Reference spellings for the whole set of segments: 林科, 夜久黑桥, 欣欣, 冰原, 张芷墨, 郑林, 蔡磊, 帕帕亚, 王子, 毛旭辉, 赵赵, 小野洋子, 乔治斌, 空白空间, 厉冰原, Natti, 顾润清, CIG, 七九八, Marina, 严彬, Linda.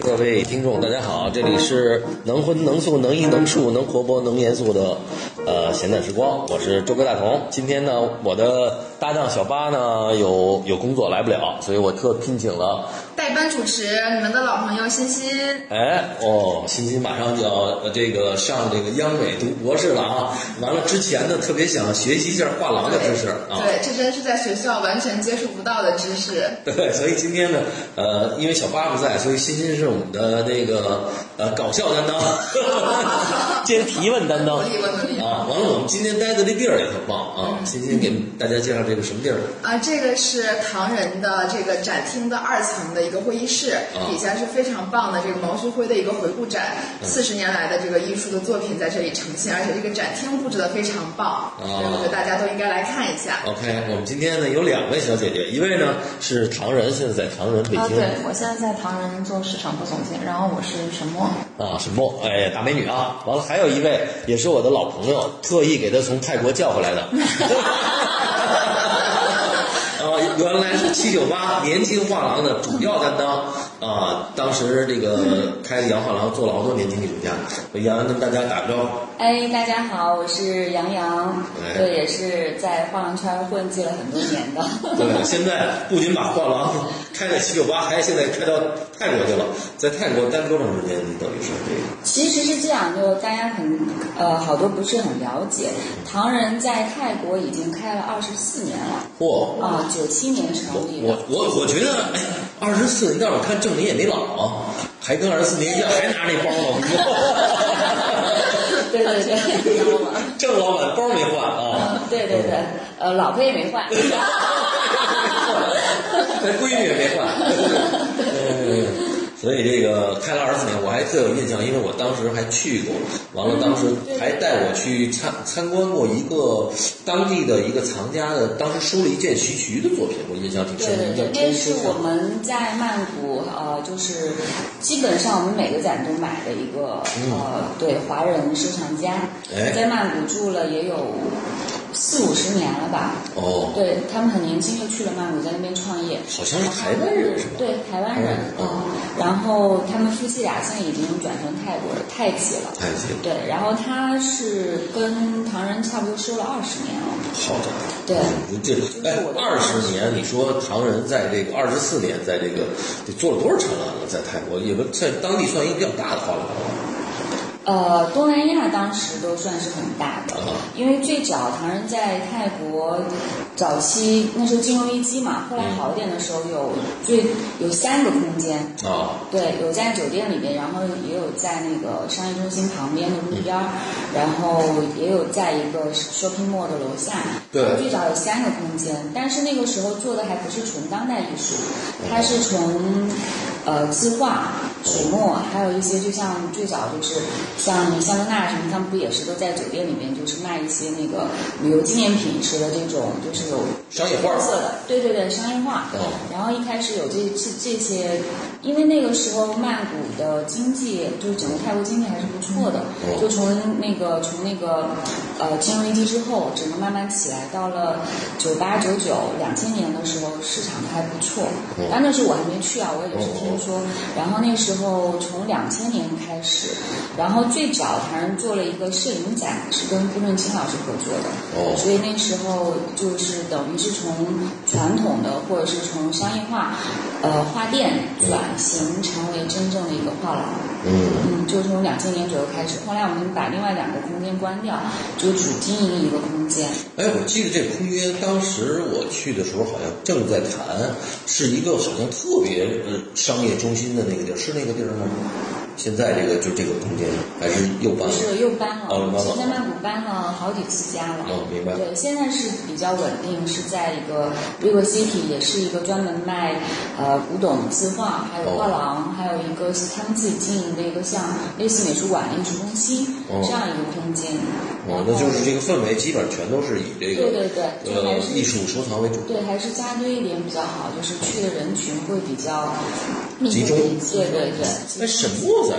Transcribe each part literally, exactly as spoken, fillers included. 各位听众大家好，这里是能荤能素能艺能术能活泼能严肃的呃闲淡时光，我是周哥大同。今天呢，我的搭档小八呢有有工作来不了，所以我特聘请了代班主持你们的老朋友欣欣。哎哦，欣欣马上就要这个上这个央美读博士了啊！完了之前呢，特别想学习一下画廊的知识啊。对，这真是在学校完全接触不到的知识。对，所以今天呢，呃，因为小八不在，所以欣欣是我们的那个呃搞笑担当，今天提问担当。提问能力啊！完了，我们今天待的这地儿也很棒啊！欣欣给大家介绍这个什么地儿啊？这个是唐人的这个展厅的二层的一个会议室，底下是非常棒的这个毛旭辉的一个回顾展，四十年来的这个艺术的作品在这里呈现，而且这个展厅布置的非常棒，所以我觉得大家都应该来看一下。 OK， 我们今天呢有两位小姐姐，一位呢是唐人，现在在唐人北京、啊、对，我现在在唐人做市场部总监，然后我是沈墨啊，沈墨，哎，大美女啊。完了还有一位也是我的老朋友，特意给他从泰国叫回来的原来是七九八年轻画廊的主要担当啊，当时这个开的洋画廊做了好多年轻艺术家。杨洋跟大家打个招呼。哎，大家好，我是杨洋，哎、对，也是在画廊圈混迹了很多年的。对，现在不仅把画廊开在七九八，还现在开到泰国去了，在泰国待多长时间？等于是这个。其实是这样，就大家很呃好多不是很了解，唐人在泰国已经开了二十四年了。嚯、哦、啊，九七。今年成立的，我我我觉得，哎，二十四，你让我看证明也没老啊，还跟二十四年一样，还拿那包呢。对对对，郑老板包没换啊。对对对，呃，老婆也没换，闺女也没换。所以这个开了二十四年，我还特有印象，因为我当时还去过，完了当时还带我去参参观过一个当地的一个藏家的，当时收了一件徐徐的作品，我印象挺深的。对对对，那是我们在曼谷呃，就是基本上我们每个展都买的一个、嗯、呃，对，华人收藏家，哎、在曼谷住了也有四五十年了吧？哦，对他们很年轻就去了曼谷，在那边创业。好像是台湾人是吧？对，台湾人。嗯，然后他们夫妻俩现在已经转成泰国泰籍了。泰籍。对，然后他是跟唐人差不多收了二十年了。好的。对，这哎，二十年，你说唐人在这个二十四年，在这个得做了多少展览了？在泰国也不在当地算一个比较大的画廊。呃，东南亚当时都算是很大的，因为最早唐人在泰国早期那时候金融危机嘛，后来好一点的时候有最有三个空间啊，对，有在酒店里边，然后也有在那个商业中心旁边的路边，然后也有在一个 shopping mall 的楼下。对，最早有三个空间，但是那个时候做的还不是纯当代艺术，它是从呃字画、水墨，还有一些就像最早就是。像香格纳什么，他们不也是都在酒店里面，就是卖一些那个旅游纪念品式的这种，就是有商业化色的，对对对，商业化。对。然后一开始有这这这些，因为那个时候曼谷的经济，就是整个泰国经济还是不错的，就从那个从那个呃金融危机之后，整个慢慢起来，到了九八九九两千年的时候，市场还不错。但那时候我还没去啊，我也是听说。然后那个时候从两千年开始，然后。最早唐人做了一个摄影展，是跟顾润清老师合作的，哦、所以那时候就是等于是从传统的或者是从商业化，呃，画店转型成为真正的一个画廊。嗯，嗯，就从两千年左右开始，后来我们把另外两个空间关掉，就主经营一个空间。哎，我记得这个空间当时我去的时候好像正在谈，是一个好像特别呃商业中心的那个地儿，是那个地儿吗？现在这个就这个空间还是又搬了，是又搬了，哦，搬了。在曼谷搬了好几次家了。哦，明白。对，现在是比较稳定，是在一个 River City， 也是一个专门卖呃古董、字画，还有画廊，哦、还有一个他们自己经营的一个像类似美术馆的艺术中心、哦、这样一个空间。哦，那就是这个氛围基本全都是以这个对对对呃艺术收藏为主。对，还是扎堆一点比较好，就是去的人群会比较集中。对对对。那沈墨。在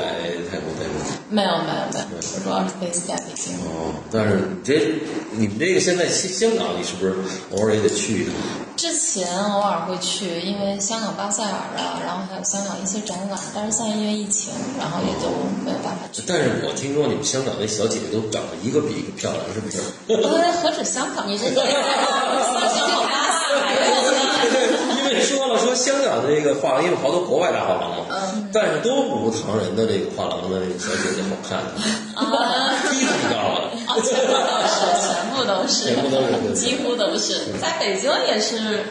泰国待过？没有没有没有，我主要是 base 在北京。哦，但是你这你们这个现在香港，你是不是偶尔也得去一趟？之前偶尔会去，因为香港巴塞尔啊，然后还有香港一些展览，但是现在因为疫情，然后也都没有办法去。但是我听说你们香港的小姐姐都长得一个比一个漂亮，是不是？何止香港，你是香港巴塞尔？因为说了说香港的这个画廊，因为好多国外大画廊嘛，嗯，但是都不如唐人的这个画廊的这个小姐姐好看啊，低级高的。啊，全部都是，全部都是，全部都是，几乎都是。在北京也是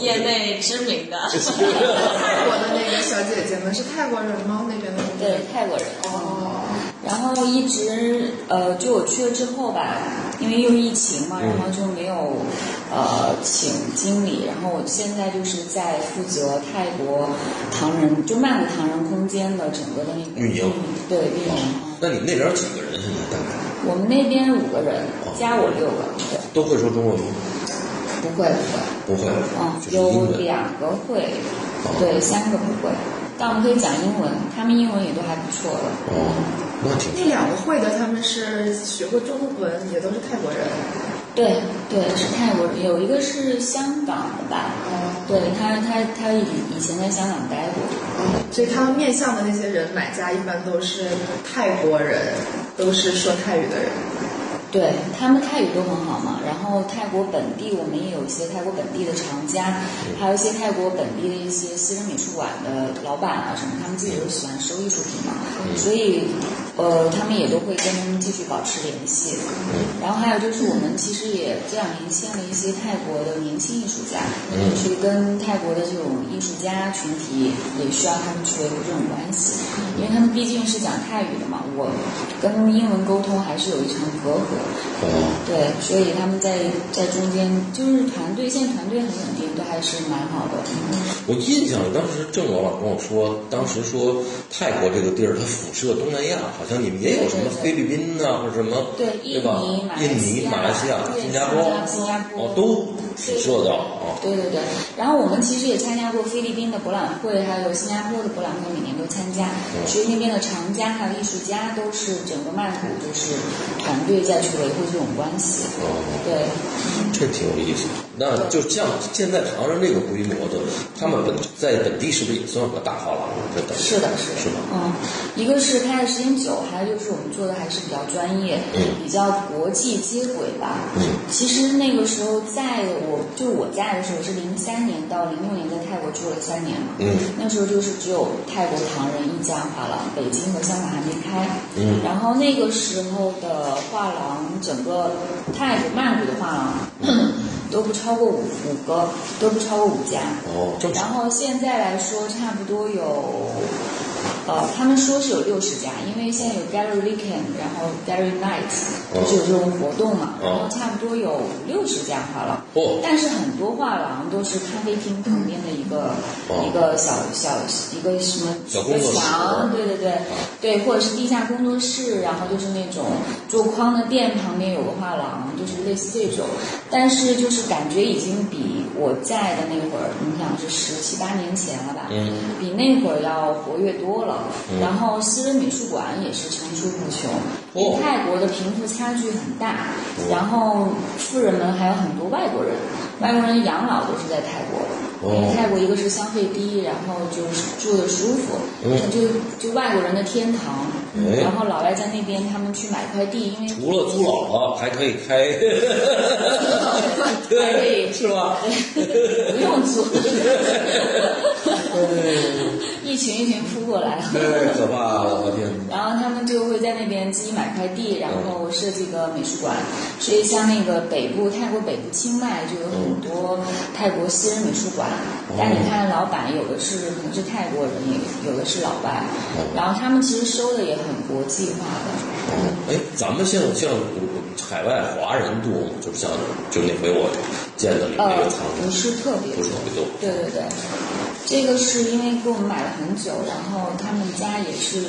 业内知名的。泰国的那个小姐姐们是泰国人吗？那边的？对，泰国人。哦。然后一直呃，就我去了之后吧，因为又疫情嘛，然后就没有呃请经理，然后我现在就是在负责泰国唐人，就曼谷唐人空间的整个的那个运营，对运营。那你们那边几个人现在大概？我们那边五个人，加我六个。对，都会说中国语？不会，不会，不会。嗯，有两个会，对，三个不会。但我们可以讲英文，他们英文也都还不错了。哦，那挺。那两个会的，他们是学过中文，也都是泰国人。对对，是泰国人，有一个是香港的吧？哦，对他他他以以前在香港待过。哦，所以他们面向的那些人，买家一般都是泰国人，都是说泰语的人。对，他们泰语都很好嘛，然后泰国本地我们也有一些泰国本地的藏家，还有一些泰国本地的一些西人美术馆的老板啊什么，他们自己都喜欢收艺术品嘛，所以呃他们也都会跟他们继续保持联系。然后还有就是我们其实也这两年签了一些泰国的年轻艺术家，去跟泰国的这种艺术家群体也需要他们去维护这种关系，因为他们毕竟是讲泰语的嘛，我跟英文沟通还是有一层隔阂。对，所以他们在在中间就是团队，现在团队很稳定，都还是蛮好的。我印象当时郑老老跟我说，当时说泰国这个地儿它辐射东南亚，好像你们也有什么菲律宾呐、啊，或者什么对吧？印尼、马来西亚、新加坡、新加坡哦，都辐射到啊。对对对，然后我们其实也参加过菲律宾的博览会，还有新加坡的博览会，每年都参加。所以那边的藏家还有艺术家都是整个曼谷就是团队在。去维护这种关系，对，这挺有意思的。那就这样，现在唐人这个规模的，他们本在本地是不是也算个大画廊？是的，是的，是吧？嗯，一个是开的时间久，还有就是我们做的还是比较专业，嗯、比较国际接轨吧。嗯，其实那个时候在我就我家人的时候，我是零三年到零六年在泰国住了三年嘛。嗯，那时候就是只有泰国唐人一家画廊，北京和香港还没开。嗯，然后那个时候的画廊。整个泰国曼谷的画廊、嗯、都不超过五五个，都不超过五家。哦，然后现在来说，差不多有，呃，他们说是有六十家，因为现在有 Gallery Weekend， 然后 Gallery Night， 就是有这种活动嘛。然后差不多有五六十家画廊。哦，但是很多画廊都是咖啡厅旁边的一个、哦、一个小小一个什么小工作室，对对对、啊、对，或者是地下工作室，然后就是那种做框的店旁边有个画廊，就是类似这种。但是就是感觉已经比我在的那会儿，你想是十七八年前了吧，嗯，比那会儿要活跃多了。然后私人美术馆也是层出不穷，因为泰国的贫富差距很大，然后富人们还有很多外国人，外国人养老都是在泰国。因为泰国一个是消费低，然后就是住的舒服，就就外国人的天堂。然后老外在那边，他们去买块地，因为除了租老婆还可以开，对，是吧？不用租。一群一群扑过来，太可怕了，我天！然后他们就会在那边自己买块地，然后设计个美术馆。所以像那个北部泰国北部清迈就有很多泰国私人美术馆，但你看老板有的是可能是泰国人，有的是老外，然后他们其实收的也很国际化的。哎，咱们像像海外华人多吗？就像就那回我见到你那个藏族，不是特别，不是特别多，对对对。这个是因为给我们买了很久，然后他们家也是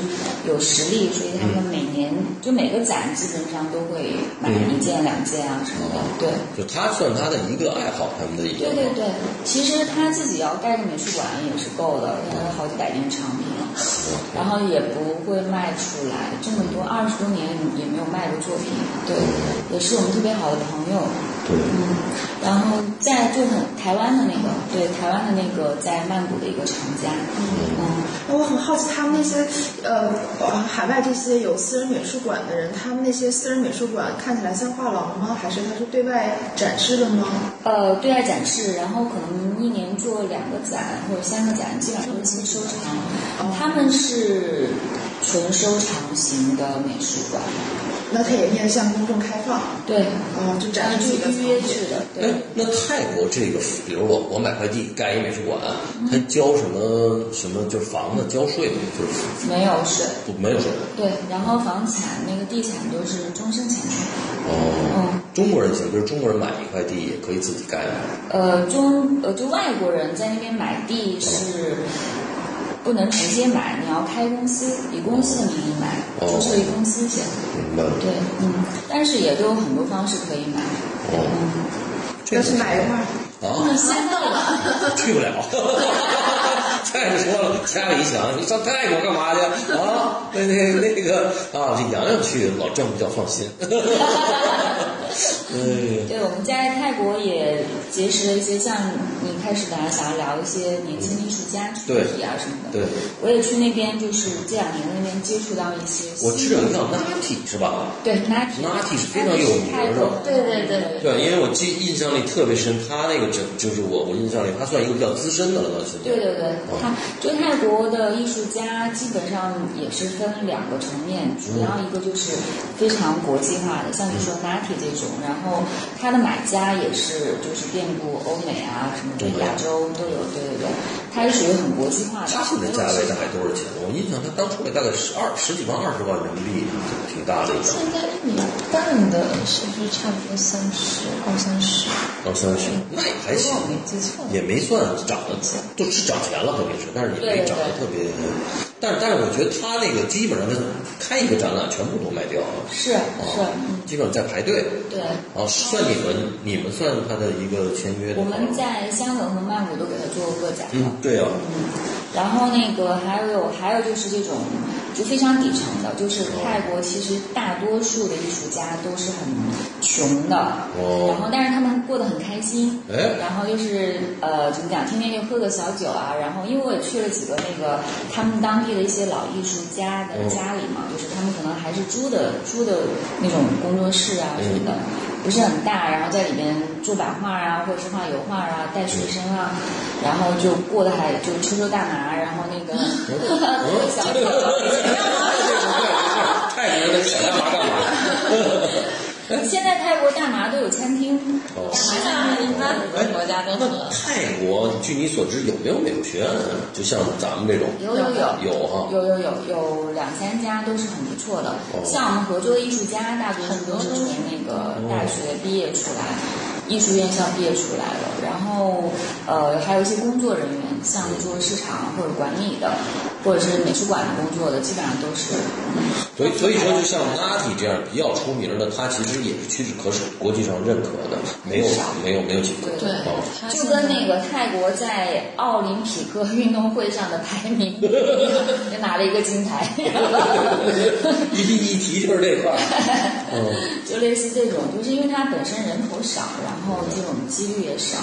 有实力，所以他们每年、嗯、就每个展基本上都会买一件、嗯、两件啊什么的。对，就他算他的一个爱好，他们的一个。对对对，其实他自己要盖个美术馆也是够的，他有好几百件藏品了，然后也不会卖出来，这么多二十多年也没有卖过作品。对，也是我们特别好的朋友。对。嗯，然后在就很台湾的那个，对台湾的那个在曼谷的一个厂家。嗯，嗯我很好奇他们那些呃海外这些有私人美术馆的人，他们那些私人美术馆看起来像画廊吗？还是它是对外展示的吗？呃，对外展示，然后可能一年做两个展或者三个展，基本上都是收藏。嗯、他们是纯收藏型的美术馆。那它也面向公众开放，对，嗯、呃，就展示的预约制的。对，那泰国这个，比如我我买块地盖一美术馆，它交什么什么就是房子交税吗？就是没有税，不没有税。对，然后房产那个地产都是终身产权。哦，嗯、中国人行，就是中国人买一块地也可以自己盖吗？呃，中呃就外国人在那边买地是。嗯不能直接买，你要开公司，以公司的名义买，注册一公司去。明白。对，嗯，但是也都有很多方式可以买。哦。要去买一块。啊。心动了。去不了。再说了，家里一想，你上泰国干嘛去啊？那那那个啊，这洋洋去老郑比较放心。嗯、对，我们在泰国也结识了一些像你开始大家想要聊一些年轻艺术家群体啊什么的。对，对我也去那边，就是这两年那边接触到一些。我知道你叫 Natti 是吧？对 ，Natti。Natti 是非常有名的。对对对。对，因为我记印象里特别深，他那个整就是我我印象里他算一个比较资深的了，到现在。对对对，嗯、他就泰国的艺术家基本上也是分两个层面，主要一个就是非常国际化的，像你说 Natti 这种。然后他的买家也是就是遍布欧美啊什么的亚洲都有，对对对，他是属于很国际化的。他现在价位大概多少钱？我印象他当初也大概十二十几万二十万人民币，挺大的。现在一半的是不是差不多三十二三十？二三十，那也还行，也没算涨了，都是涨钱了肯定是，但是也没涨得特别。但是但是我觉得他那个基本上他开一个展览全部都卖掉了，是是，基本上在排队。对，哦，算你们，你们算他的一个签约的。我们在香港和曼谷都给他做过展。嗯，对啊。嗯，然后那个还有还有就是这种就非常底层的，就是泰国其实大多数的艺术家都是很穷的，哦，然后但是他们过得很开心，哎，然后就是呃怎么讲，天天就喝个小酒啊，然后因为我也去了几个那个他们当地的一些老艺术家的家里嘛，嗯、就是他们可能还是租的租的那种工作室啊什么的。嗯不是很大，然后在里面做版画啊，或者是画油画啊，带学生啊，然后就过得还就抽抽大麻，然后那个小干嘛？泰国的小干嘛干嘛？现在泰国大麻都有餐厅，大麻一般很多国家都喝。泰国据你所知有没有美术学院？就像咱们这种有有有有哈有有有有两三家都是很不错的，像我们合作的艺术家大多数都是从那个大学毕业出来，艺术院校毕业出来了，然后呃还有一些工作人员，像做市场或者管理的，或者是美术馆工作的，基本上都是。嗯、所以所以说，就像 Natti 这样比较出名的，他其实也是屈指可数，国际上认可的，没有没有没有几个。对，哦、就跟那个泰国在奥林匹克运动会上的排名，也拿了一个金牌。一一提就是这块，嗯、就类似这种，就是因为它本身人口少，然后这种几率也少。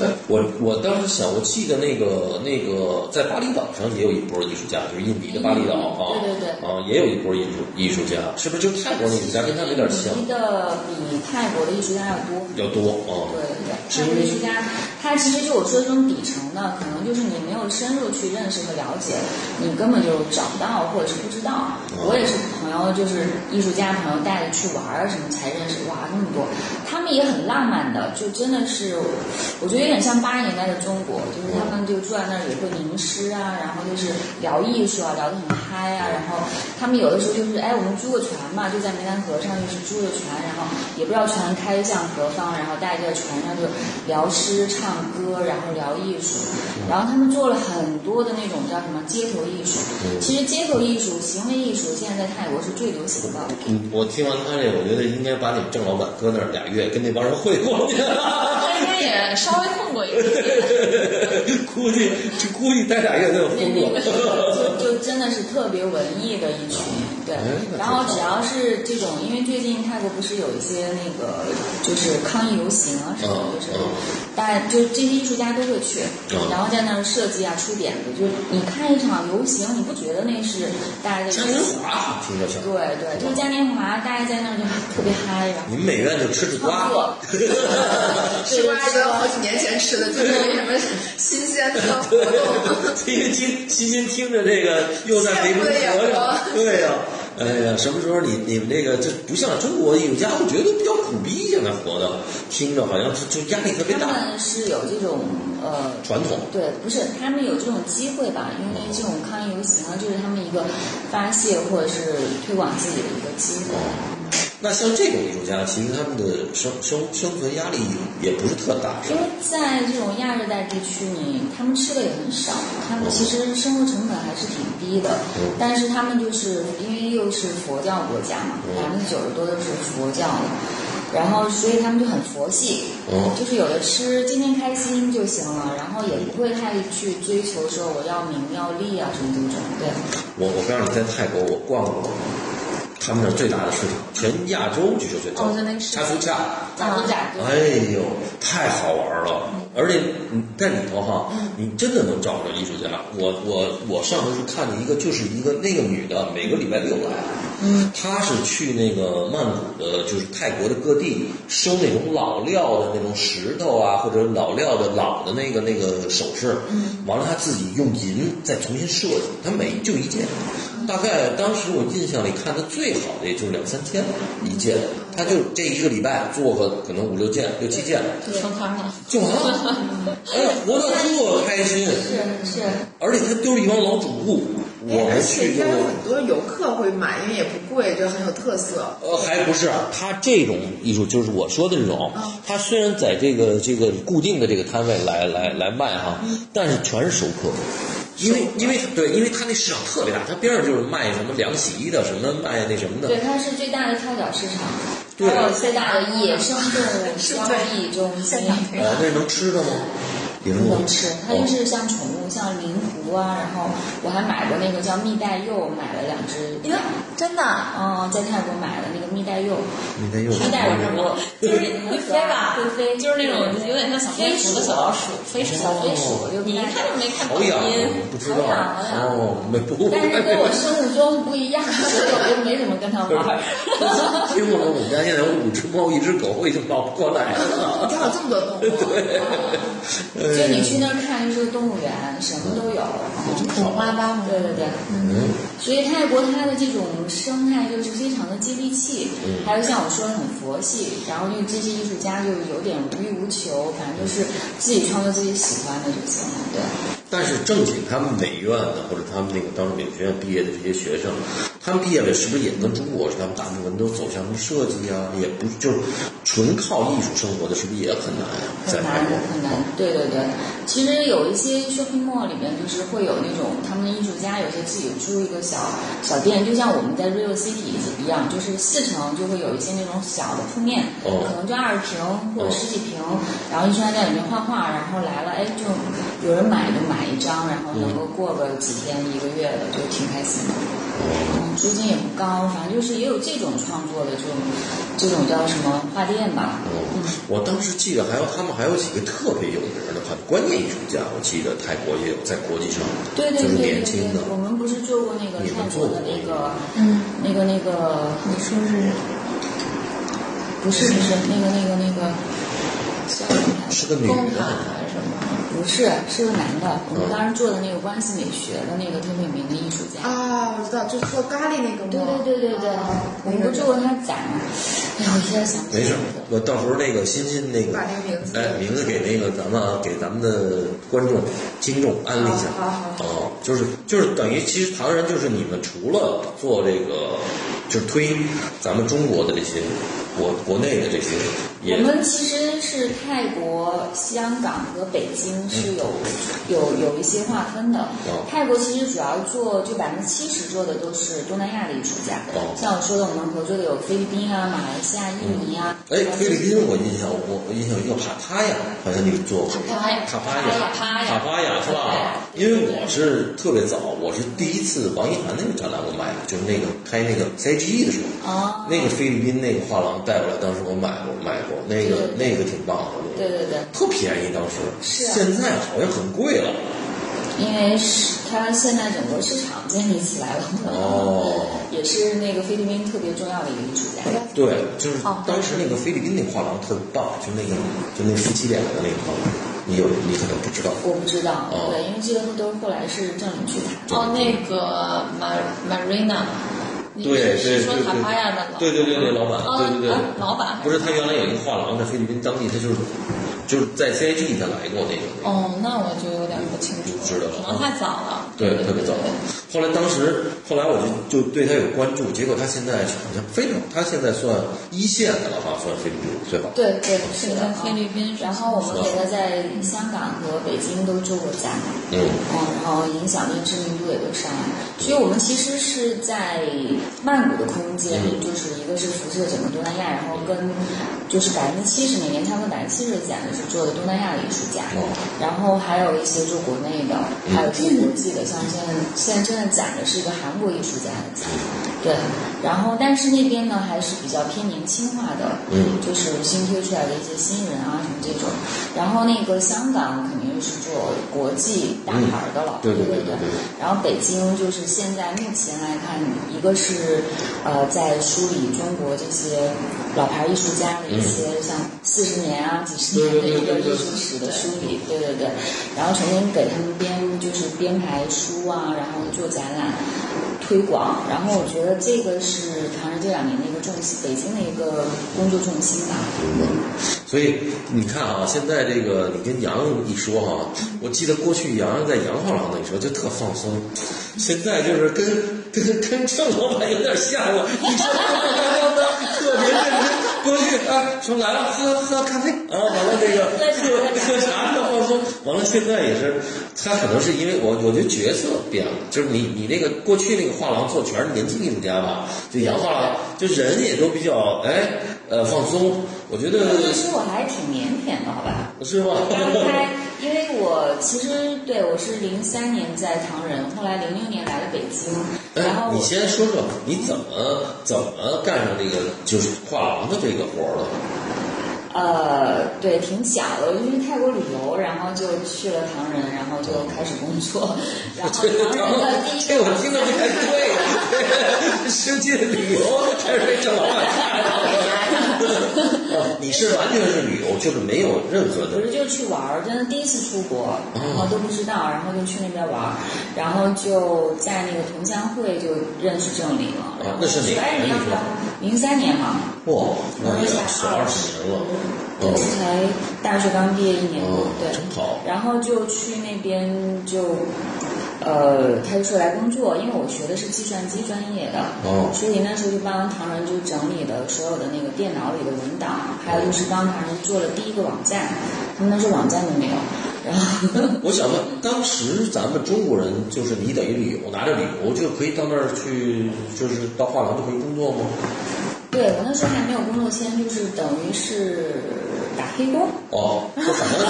哎，我我当时想，我记得那个那个在巴厘岛上也有一波艺术家，就是印尼的巴厘岛啊，对对对，啊也有一波艺术艺术家，是不是就泰国的艺术家跟他们有点像？印尼的比泰国的艺术家要多，要多啊，对对对，泰国艺术家他其实就我说这种底层的，可能就是你没有深入去认识和了解，你根本就找不到或者是不知道。我也是朋友，就是艺术家朋友带着去玩儿什么才认识，哇那么多，他们也很浪漫的，就真的是我觉得。有点像八十年代的中国，就是他们就坐在那儿也会吟诗啊，然后就是聊艺术啊，聊得很嗨啊，然后他们有的时候就是哎，我们租个船嘛，就在湄南河上就是租个船，然后也不知道船开向何方，然后大家在船上就聊诗唱歌，然后聊艺术，然后他们做了很多的那种叫什么街头艺术。其实街头艺术、行为艺术现在在泰国是最流行的。嗯，我听完他这，我觉得应该把你郑老板搁那儿俩月，跟那帮人汇报去。应该也稍微。碰过一次，估计就估计待俩月都有碰过。就就真的是特别文艺的一群，对。然后只要是这种，因为最近泰国不是有一些那个就是抗议游行啊什么的，就是大家就这些艺术家都会去，然后在那儿设计啊、出点子。就你看一场游行，你不觉得那是大家在嘉年华？对对，就是嘉年华，大家在那儿就特别嗨。然后你们美院就吃吃瓜，吃瓜一个好几年前吃的，就是没什么新鲜的活动。听听欣欣听着这个又在肥活着，对呀、啊。哎呀，什么时候你你们这个这不像中国艺术家，我觉得比较苦逼，现在活的听着好像是就压力特别大。他们是有这种呃传统，对，不是他们有这种机会吧？因为这种抗议游行啊，就是他们一个发泄或者是推广自己的一个机会。嗯，那像这种艺术家，其实他们的生生生存压力也不是特大，因为在这种亚热带地区，你他们吃的也很少，他们其实生活成本还是挺低的。嗯、但是他们就是因为又是佛教国家嘛，百分之九十多都是佛教的，然后所以他们就很佛系，嗯、就是有的吃，今天开心就行了，然后也不会太去追求说我要名要利啊什么这种。对，我我告诉你，在泰国我逛过。他们那最大的市场，全亚洲据说最大，恰苏恰，哎呦，太好玩了！而且你在里头哈，你真的能找着艺术家。我我我上回是看了一个，就是一个那个女的，每个礼拜六来，嗯，她是去那个曼谷的，就是泰国的各地收那种老料的那种石头啊，或者老料的老的那个那个首饰，嗯，完了她自己用银再重新设计，她每就一件。大概当时我印象里看的最好的也就是两三千一件，他就这一个礼拜做个可能五六件、六七件，成摊了，就完了。哎呀，活得特开心，是是。而且他都是一帮老主顾，我们去就有很多游客会买，因为也不贵，就很有特色。呃，还不是他这种艺术，就是我说的这种，他虽然在这个这个固定的这个摊位来来来卖哈，但是全是熟客。因为因为对，因为他那市场特别大，他边上就是卖什么凉洗衣的，什么卖那什么的。对，它是最大的跳蚤市场，还有最大的野生动物交易中心。哦，那能吃的吗？也能吃，它就是像宠物，像灵狐啊。然后我还买过那个叫蜜袋鼬，买了两只。因为真的，嗯，在泰国买的那个蜜袋鼬。蜜袋鼬。蜜袋鼬就是会飞吧？会飞，就是那种有点像小飞鼠的小老鼠，飞鼠小飞鼠。你一看就没看过。好养，不知道。哦，没不过。但是跟我生物钟不一样，所以我就没怎么跟它玩。听过吗？我们家现在有五只猫，一只狗，我已经抱不过来了。你家有这么多动物？对。就你去那儿看就是动物园，什么都有，五花八门。对对对，嗯。所以泰国它的这种生态就是非常的接地气，还有像我说的很佛系，然后因为这些艺术家就有点无欲无求，反正就是自己创作自己喜欢的就行了。对。但是正经他们美院的或者他们那个当时美术学院毕业的这些学生，他们毕业了是不是也跟中国是他们大部分都走向设计啊，也不就是纯靠艺术生活的，是不是也很难呀？很难很难，对对对。其实有一些 shopping mall 里面就是会有那种他们的艺术家有些自己租一个小小店，就像我们在 Real City 一样，就是四层就会有一些那种小的铺面，哦、可能就二十平或者十几平，哦、然后艺术家在里面画画，然后来了，哎，就有人买就买一张，然后能够过个几天、嗯、一个月的，就挺开心的。嗯，租金也不高，反正就是也有这种创作的，就这种叫什么画店吧。嗯，我当时记得还有他们还有几个特别有名的观念艺术家，我记得泰国也有，在国际上对对对对对就是年轻的。我们不是做过那个泰国的那个嗯那个那个你说是不是不是那个那个那个是个女的还是什么？不是，是个男的。我们当时做的那个关系美学的那个特别有名的艺术家啊，我知道，就是做咖喱那个吗？对对对对对，我们不做过他展。哎呀，我现在想不起来。没事，我到时候那个欣欣那个把那个名字哎名字给那个咱们啊，给咱们的观众听众安利一下。好好好。哦，就是就是等于其实唐人就是你们除了做这个，就是推咱们中国的这些国国内的这些我们其实是泰国、香港和北京是有、嗯、有有一些划分的。哦、泰国其实主要做就百分之七十做的都是东南亚的艺术家，哦、像我说的，我们合作的有菲律宾啊、马来西亚、印尼啊。哎、嗯，菲律宾我印象我我印象叫帕帕亚，好像你做过。帕帕亚，帕帕亚，帕帕亚是吧？因为我是特别早，我是第一次王一涵那个展览我买的，就是那个拍那个 C H G 的时候，哦、那个菲律宾那个画廊带过来，当时我买过买过，那个那个挺棒的，对对对，特便宜当时，是、啊、现在好像很贵了，因为是它现在整个市场建立起来了，哦，也是那个菲律宾特别重要的一个艺术家，对，就是当时那个菲律宾那个画廊特别棒，就那个就那夫妻俩的那个画廊。你有你可能不知道，我不知道，哦、对，因为这个都是后来是郑林去谈。哦，那个 Marina， 对，是说塔帕亚的老板，对对对对，老板，哦、对对对，啊、老板不是他原来有一个画廊在菲律宾当地，他就是就是在 C I G 他来过那个。哦，那我就有点不清楚，不知道，可能太早了。对，特别早。后来当时后来我就就对他有关注，结果他现在好像非常，他现在算一线的了哈，算菲律宾对吧？对对，是在菲律宾。然后我们给他在香港和北京都做过展，嗯，然后影响力、知名度也都上来。所以我们其实是在曼谷的空间，嗯、就是一个是辐射整个东南亚，然后跟就是百分之七十每年他们百分之七十的展就是做的东南亚的艺术家，哦、然后还有一些做国内的，还有做国际的，嗯、像现在现在真的。展的是一个韩国艺术家的展，对，然后但是那边呢还是比较偏年轻化的，嗯，就是新推出来的一些新人啊什么这种，然后那个香港肯定是做国际大牌的了，嗯、对对对 对, 对, 对，然后北京就是现在目前来看，一个是呃在梳理中国这些老牌艺术家的一些、嗯、像四十年啊几十年的一个艺术史的梳理，对对对，然后重新给他们编就是编排书啊，然后做展览推广，然后我觉得这个是唐人这两年的一个重心，北京的一个工作重心吧。嗯，所以你看啊，现在这个你跟杨一说哈、啊，我记得过去杨在杨画廊那时候就特放松，现在就是跟跟跟郑老板有点像了，你说特别认真。过去啊，说来了喝喝咖啡啊，完了这个喝喝茶的放松，完了现在也是，他可能是因为我我觉得角色变了，就是你你那个过去那个画廊做全是年轻艺术家吧，就洋画廊，就人也都比较哎呃放松，我觉得。其实我还挺腼腆的，好吧？是吗？因为我其实对我是零三年在唐人，后来零六年来了北京，然后、哎、你先说说你怎么怎么干上这个就是画廊的这个活了？呃，对，挺巧的，因为泰国旅游，然后就去了唐人，然后就开始工作，然后唐人的第一个，这我听到还对，实际的旅游还是被郑老板看到了。你是完全是旅游，就是没有任何的。不是，就去玩儿，真的第一次出国，然后都不知道，然后就去那边玩儿，然后就在那个同乡会就认识郑林了。啊，那是哪年？零三年嘛。哇，那也是二十年了。对，才大学刚毕业一年多，对，真好。然后就去那边就。呃，他就说来工作，因为我学的是计算机专业的，哦，所以那时候就帮唐人就整理了所有的那个电脑里的文档，还有就是帮唐人做了第一个网站，他们那时候网站都没有。然后我想问，当时咱们中国人就是你等于旅游，拿着旅游就可以到那儿去，就是到画廊就可以工作吗？对，我那时候还没有工作签，就是等于是打黑工。哦，就反正。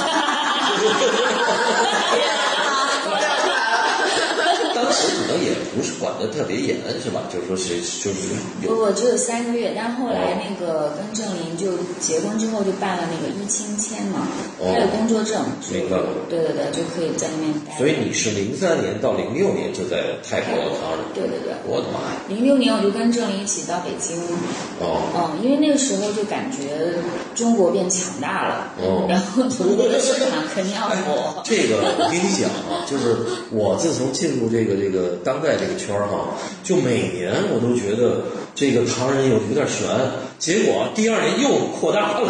可能也不是管得特别严，是吧？就是说谁就是有不，我只有三个月，但后来那个跟郑林就结婚之后就办了那个一亲签嘛，还有工作证，明白了？对对对，就可以在那边待。所以你是零三年到零六年就在泰国唐人？对对对，我的妈呀！零六年我就跟郑林一起到北京，哦，嗯，因为那个时候就感觉中国变强大了，嗯，然后中国的市场肯定要火。这个我跟你讲啊，就是我自从进入这个这个。当代这个圈儿哈，就每年我都觉得这个唐人有有点悬，结果第二年又扩大了，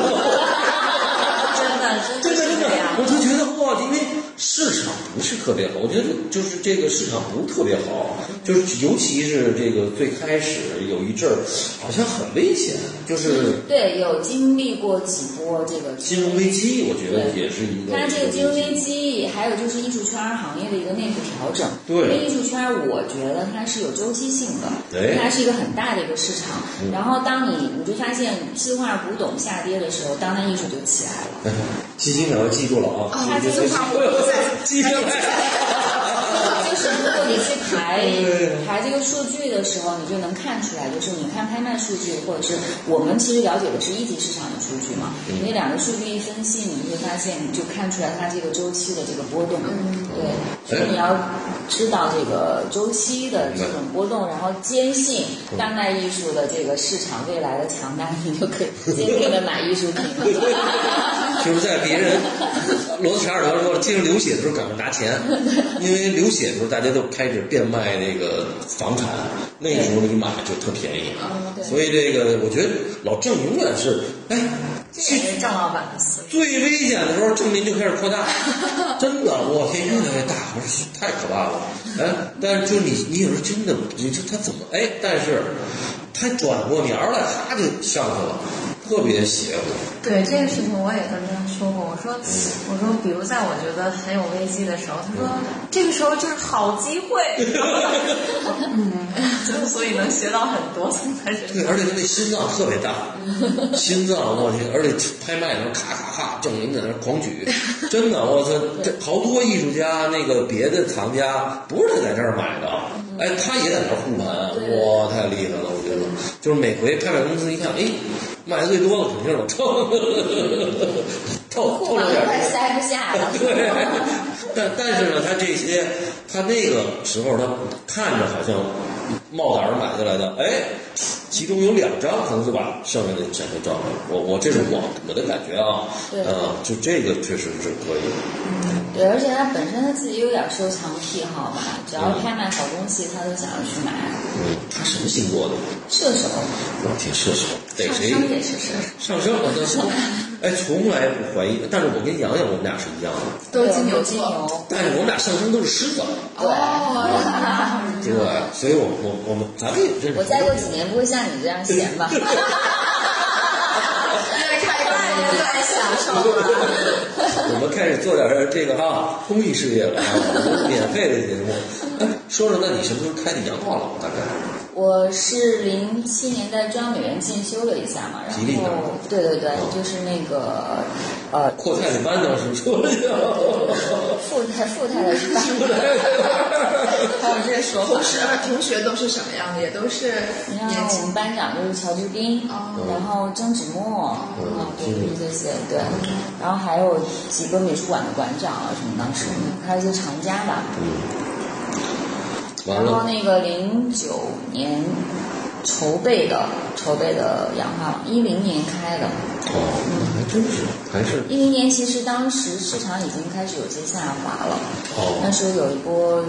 真的真的真的，我就觉得哇，因为市场不不是特别好，我觉得就是这个市场不是特别好，就是尤其是这个最开始有一阵儿，好像很危险，就是对，有经历过几波这个金融危机，我觉得也是一个。它这个金融危机，还有就是艺术圈行业的一个内部调整。对，因为艺术圈，我觉得它是有周期性的，它是一个很大的一个市场。嗯、然后当你你就发现字画古董下跌的时候，当代艺术就起来了。哎、基金要记住了啊！啊、哦，这句话我有在记下来。就是如果你去排排这个数据的时候，你就能看出来，就是你看拍卖数据，或者是我们其实了解的是一级市场的数据嘛。嗯、你两个数据一分析，你会发现你就看出来它这个周期的这个波动。嗯、对，所以你要知道这个周期的这种波动，然后坚信当代艺术的这个市场未来的强大，你就可以坚定的买艺术品。就是在别人罗斯柴尔德说街上流血的时候赶快拿钱，因为流血的时候大家都开始变卖那个房产，那个时候你买就特便宜。所以这个我觉得老郑永远是哎，这也是郑老板的思维。最危险的时候，郑林就开始扩大，真的，我天，越来越大，我说太可怕了。哎，但是就你，你有时候真的，你说他怎么哎？但是他转过苗来，他就上去了。特别邪乎。对这个事情，我也跟他说过。我说，我说，比如在我觉得很有危机的时候，他说，这个时候就是好机会。嗯，就所以能学到很多。对，而且他那心脏特别大，心脏我去，而且拍卖的时候咔咔咔，郑林在那狂举，真的，我操，好多艺术家那个别的藏家不是他在这儿买的，哎，他也在那护盘，哇，太厉害了，我觉得，就是每回拍卖公司一看，哎。卖的最多的肯定是老郑，透透露点快塞不下了。对，但但是呢，他这些，他那个时候他看着好像冒胆儿买下来的，哎，其中有两张可能就把剩下的全都照了。我我这是我我的感觉啊，啊，就这个确实是可以。对，而且他本身他自己有点收藏癖好嘛，只要拍卖好东西，他都想要去买。嗯，他什么星座的？射手。我挺射手，逮谁？上升也是射手。上升好像是，哎，从来不怀疑。但是我跟杨洋，我们俩是一样的，都金牛金牛。但是我们俩上升都是狮子。哦。对，所以我我我们咱们也认识。我再过几年不会像你这样闲吧？太享受了。我们开始做点这个啊公益事业了啊，免费的节目。说说，那你什么时候开的洋画廊？大概我是零七年在中央美院进修了一下嘛，然后对对对，就是那个呃阔太太班当时说的，富太富太太班。还有这说法，同学都是什么样的？也都是年轻。我们班长就是乔治斌，然后张芷墨，就是这些对，然后还有几个美术馆的馆长啊什么，当时还有一些藏家吧。然后那个零九年筹备的筹备的洋画廊，一零年开的。哦，还真是，还是。一零年其实当时市场已经开始有些下滑了。哦。那时候有一波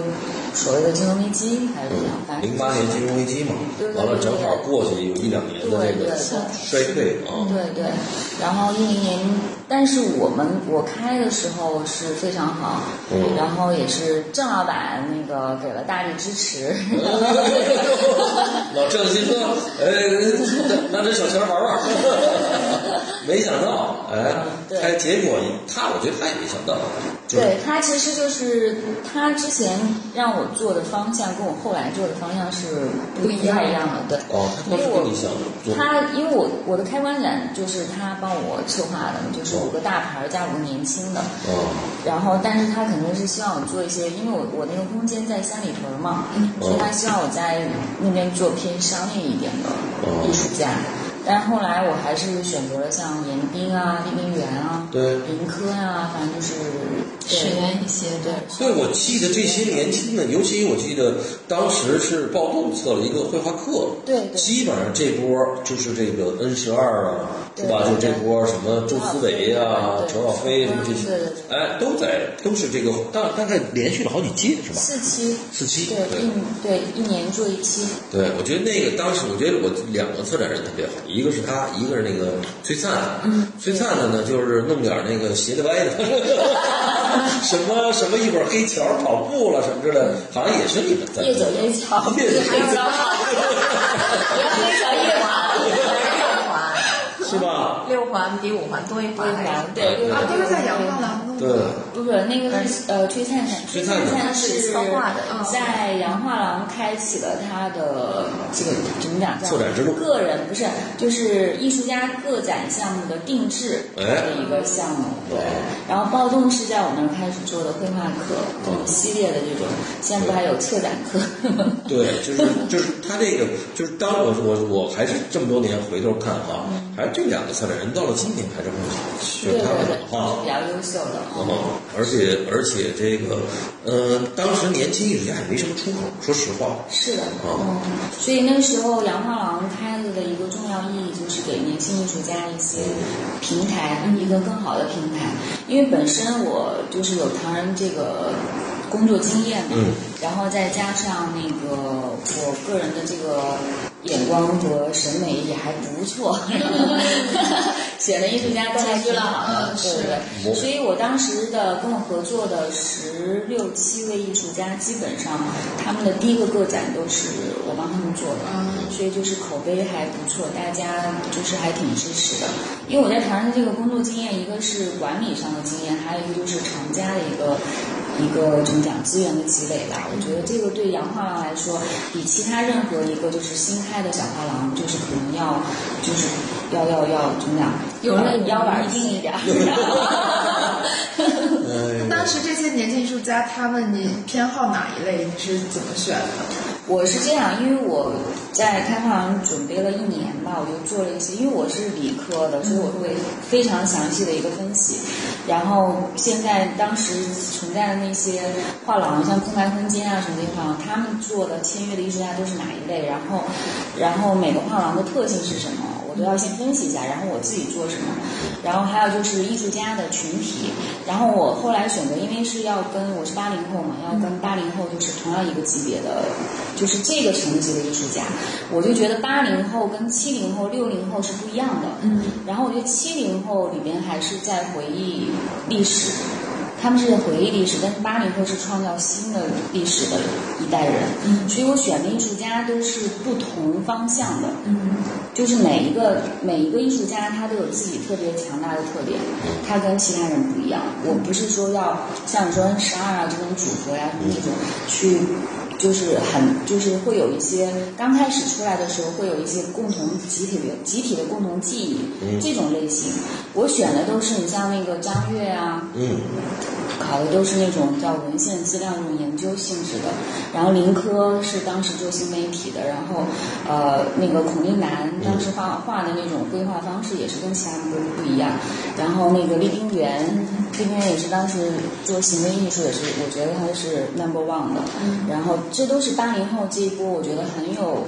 所谓的金融危机，还是怎样？反正零八年金融危机嘛，完了正好过去有一两年的这个衰退啊。对对。然后一零年，但是我们我开的时候是非常好，然后也是郑老板那个给了大力支持。老郑心说：“哎，拿这小钱玩玩。”没想到，哎，他结果他，我觉得他也没想到。对他其实就是他之前让我做的方向跟我后来做的方向是不一样的，对。哦，因为我他因为我我的开关展就是他帮我策划的，就是五个大牌加五个年轻的。哦。然后，但是他肯定是希望我做一些，因为我我那个空间在三里屯嘛，所以他希望我在那边做偏商业一点的艺术家。但是后来我还是选择了像严彬啊、李冰元啊、对林科啊，反正就是学员一些对。对，我记得这些年轻的，尤其我记得当时是报动测了一个绘画课，对，对基本上这波就是这个 N 十二啊，是吧？就这波什么周思维啊、陈小飞什么这些，哎，都在都是这个，大大概连续了好几届是吧？四期，四期，对，对，一年做一期。对，我觉得那个当时，我觉得我两个策展人特别好。一个是他，一个是那个璀璨，璀璨的呢就是弄点那个斜的歪的，什么什么一会儿黑桥跑步了什么之类的，好像也是你们在越走越巧，越走越巧，你要黑桥一环，六环是吧？六环比五环多一环，对，啊，都是在阳光廊弄的，对，不是那个是呃崔灿灿，崔灿灿是策划的，在杨画廊开启了他的这个怎么讲？策展之路，个人不是就是艺术家个展项目的定制的一个项目，对。然后暴动是在我们开始做的绘画课，嗯，系列的这种，现在不还有策展课？对，就是就是他这个就是当我我我还是这么多年回头看哈，还是这两个策展人到了今年还这么好，就是他们哈比较优秀的，嗯，而且而且这个呃，当时年轻艺术家也没什么出口，说实话。是的，嗯，所以那个时候杨画廊开了的一个重要意义就是给年轻艺术家一些平台，一个更好的平台。因为本身我就是有唐人这个工作经验嘛，嗯，然后再加上那个我个人的这个眼光和审美也还不错，选的艺术家都还挺好的，对，所以我当时的跟我合作的十六七位艺术家，基本上他们的第一个个展都是我帮他们做的，嗯，所以就是口碑还不错，大家就是还挺支持的。因为我在唐人这个工作经验，一个是管理上的经验，还有一个就是厂家的一个。一个怎么讲资源的积累吧，我觉得这个对杨画廊来说，比其他任何一个就是新开的小画廊，就是可能要，就是要要要怎么讲，有人腰板硬一点。当时这些年轻艺术家，他们你偏好哪一类？你是怎么选的？我是这样，因为我在开画廊准备了一年吧，我就做了一些，因为我是理科的，所以我会非常详细的一个分析。然后现在当时存在的那些画廊，像空白空间啊什么的画廊，他们做的签约的艺术家都是哪一类？然后，然后每个画廊的特性是什么？我都要先分析一下，然后我自己做什么，然后还有就是艺术家的群体，然后我后来选择，因为是要跟我是八零后嘛，要跟八零后就是同样一个级别的，就是这个层级的艺术家，我就觉得八零后跟七零后、六零后是不一样的，嗯，然后我觉得七零后里边还是在回忆历史。他们是回忆历史，但是八零后是创造新的历史的一代人，嗯，所以我选的艺术家都是不同方向的，嗯，就是每一个每一个艺术家他都有自己特别强大的特点，他跟其他人不一样。我不是说要像你说 N 十二啊这种组合呀什么这种去。就是很，就是会有一些刚开始出来的时候会有一些共同集体的集体的共同记忆，嗯，这种类型，我选的都是你像那个张悦啊，嗯，考的都是那种叫文献资料那种研究性质的，然后林科是当时做新媒体的，然后呃那个孔令南当时画画的那种规划方式也是跟其他人不一样，然后那个厉冰原，厉冰原也是当时做行为艺术也是，我觉得他是 number one 的，嗯，然后。这都是八零后这一波，我觉得很有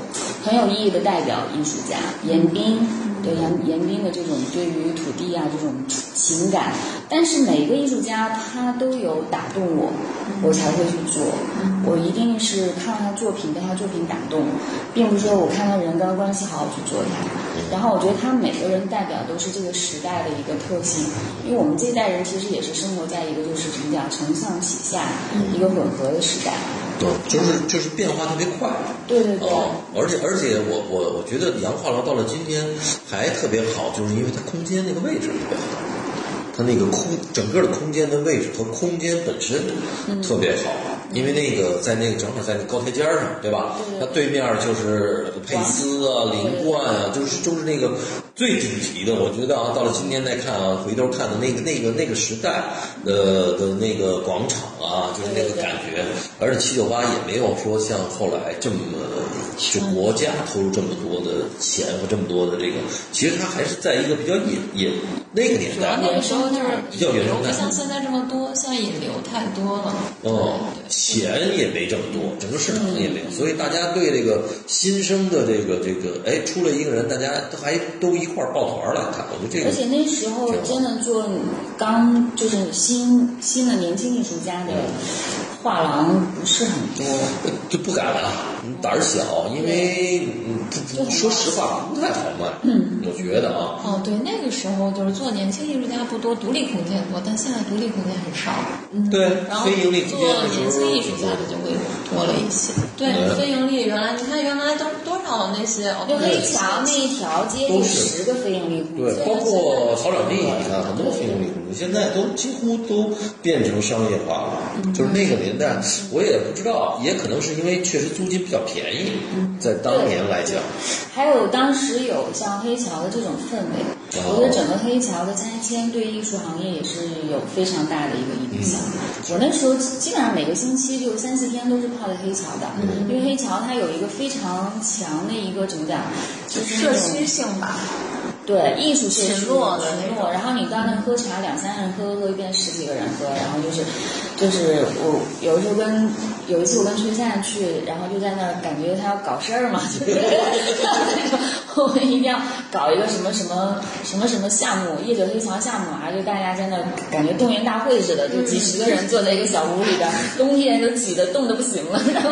很有意义的代表艺术家，严彬，对严严彬的这种对于土地啊这种情感，但是每个艺术家他都有打动我，我才会去做，我一定是看他作品被他作品打动，并不是说我看到人跟他关系好我去做他。然后我觉得他每个人代表都是这个时代的一个特性，因为我们这代人其实也是生活在一个就是怎么讲承上启下一个混合的时代。对，就是就是变化特别快，对对对，哦，而且而且我我我觉得杨画廊到了今天还特别好，就是因为它空间那个位置特别好，它那个空整个的空间的位置和空间本身特别好，嗯，因为那个在那个正好在那高台阶上，对吧？它对面就是佩斯啊、林冠啊，就是就是那个最顶级的。我觉得啊，到了今天再看啊，回头看的那个那个那个时代的的那个广场啊，就是那个感觉。而且七九八也没有说像后来这么，是国家投入这么多的钱和这么多的这个，其实它还是在一个比较引引那个年代，那个时候就是比较原生态，不像现在这么多，现在引流太多了。哦，钱也没挣多，整个市场也没有，所以大家对这个新生的这个这个，哎，出了一个人，大家都还都一块抱团来看，我觉得这个。而且那时候真的做刚就是新新的年轻艺术家的画廊不是很多，就不敢了，胆儿小，因为说实话不太好卖。嗯，我觉得啊。哦，对，那个时候就是做年轻艺术家不多，独立空间多，但现在独立空间很少。嗯，对，然后做年轻艺术家的就会多了一些。对，非盈利原来你看原来都多少那些，就那一条那一条街有十个非盈利空间，对，包括草场地，你看很多非盈利空间，现在都几乎都变成商业化了。嗯，就是那个年代，我也不知道，也可能是因为确实租金比较便宜，嗯，在当年来讲。还有当时有像黑桥的这种氛围，我觉得整个黑桥的拆迁对艺术行业也是有非常大的一个影响。我那时候基本上每个星期就三四天都是泡在黑桥的，因为黑桥它有一个非常强的一个怎么讲，就是社区性吧。对，艺术群落的群落，然后你到那喝茶，两三个人喝喝一遍，十几个人喝，然后就是，就是我有一次跟有一次我跟春夏去，然后就在那儿感觉他要搞事儿嘛，就是我们一定要搞一个什么什么什么什么项目，夜久黑桥项目啊，就大家在那感觉动员大会似的，就几十个人坐在一个小屋里边，冬天都挤得冻得不行了，然后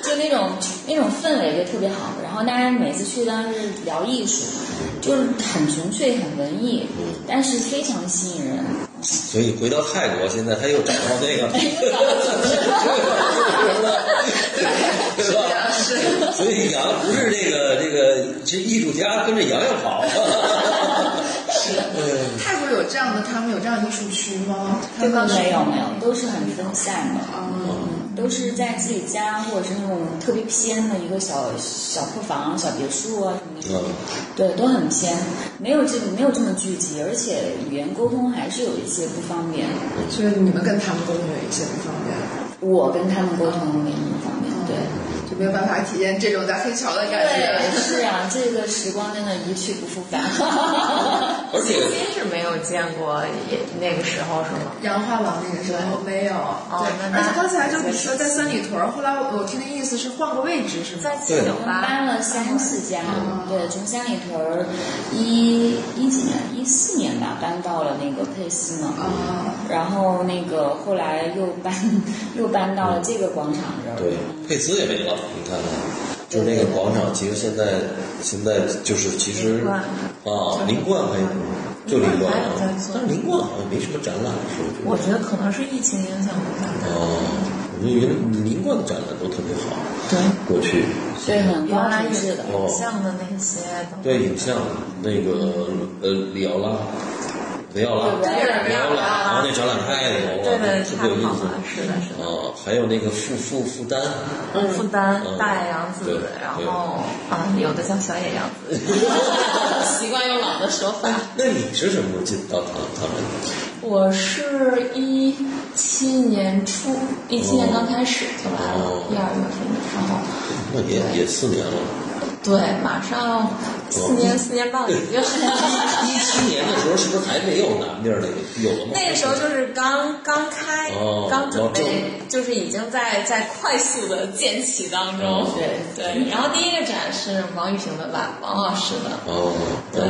就那种那种氛围就特别好，然后大家每次去当时聊艺术。就是很纯粹很文艺，但是非常吸引人。所以回到泰国现在他又找到那个是吧？是，所以杨不是这个这个这艺术家跟着杨洋跑是的，泰国有这样的，他们有这样艺术区吗？他们没有，没有，都是很分散的。嗯，都是在自己家或者是那种特别偏的一个小小破房、小别墅啊什么的，对，都很偏，没有这个没有这么聚集，而且语言沟通还是有一些不方便。所以你们跟他们沟通有一些不方便？我跟他们沟通没什么方便，对，就没有办法体验这种在黑桥的感觉。对，是啊，这个时光真的一去不复返。而且欣欣是没有见过，也那个时候是吗？洋画廊那个时候没有。哦，对，而且刚才就你说在三里屯，后来我听的意思是换个位置是吗？在七九八搬了三次家，对，从三里屯一一几年一四年吧搬到了那个佩斯嘛，然后那个后来又搬又搬到了这个广场这儿。对，佩斯也没了，你看看。就是那个广场，其实现在现在就是其实啊，林冠还就林冠，但是林冠好像没什么展览，是我觉得。我觉得可能是疫情影响的。哦，我觉得林冠的展览都特别好。对，过去对很原来影像的那些。对，影像那个呃里奥拉。维奥拉，维奥拉，然后那展览太牛了，特别有意思。是的，是的。啊，还有那个复复复丹，复丹大野洋子，然后啊，有的叫小野洋子，习惯用老的说法。那你是什么时候进到他他们？我是一七年初，一七年刚开始就来了，一二月份，然后那也也四年了。对，马上四年四年半了，已经。一七年的时候是不是还没有南边那个有了吗？那个时候就是刚刚开，刚准备，就是已经在在快速的建起当中。对对，然后第一个展是王玉平的吧，王老师的。哦，对，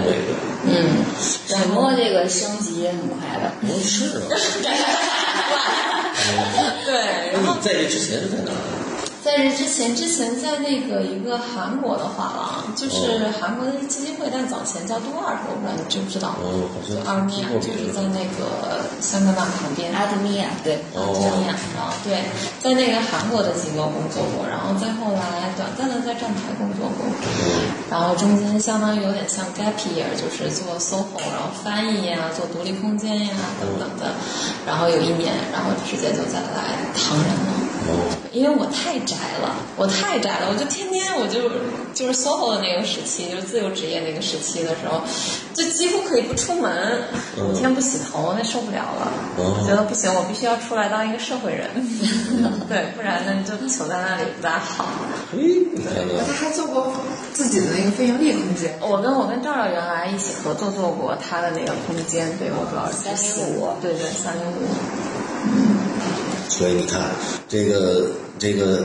嗯，沈墨这个升级也很快的。不是啊。对，然后在这之前是在哪？在这之前，之前在那个一个韩国的画廊，就是韩国的基金会，但早前叫都二，我不知道你知不知道？哦，好像。阿尔米亚就是在那个香格纳旁边。阿德米亚，对。哦。阿德米亚，然后对，在那个韩国的机构工作过，然后再后来短暂的在站台工作过，然后中间相当于有点像 gap year， 就是做 S O H O， 然后翻译呀、啊，做独立空间呀、啊、等等的，然后有一年，然后直接就再来唐人了。因为我太宅了，我太宅了，我就天天我就就是 S O H O 的那个时期，就是自由职业那个时期的时候，就几乎可以不出门，每天不洗头，那受不了了。我觉得不行，我必须要出来当一个社会人，对，不然呢就求在那里不大好。那他还做过自己的那个非盈利空间，我跟我跟赵赵原来一起合作做过他的那个空间，对我主要是三零五，对对三零五。所以你看，这个这个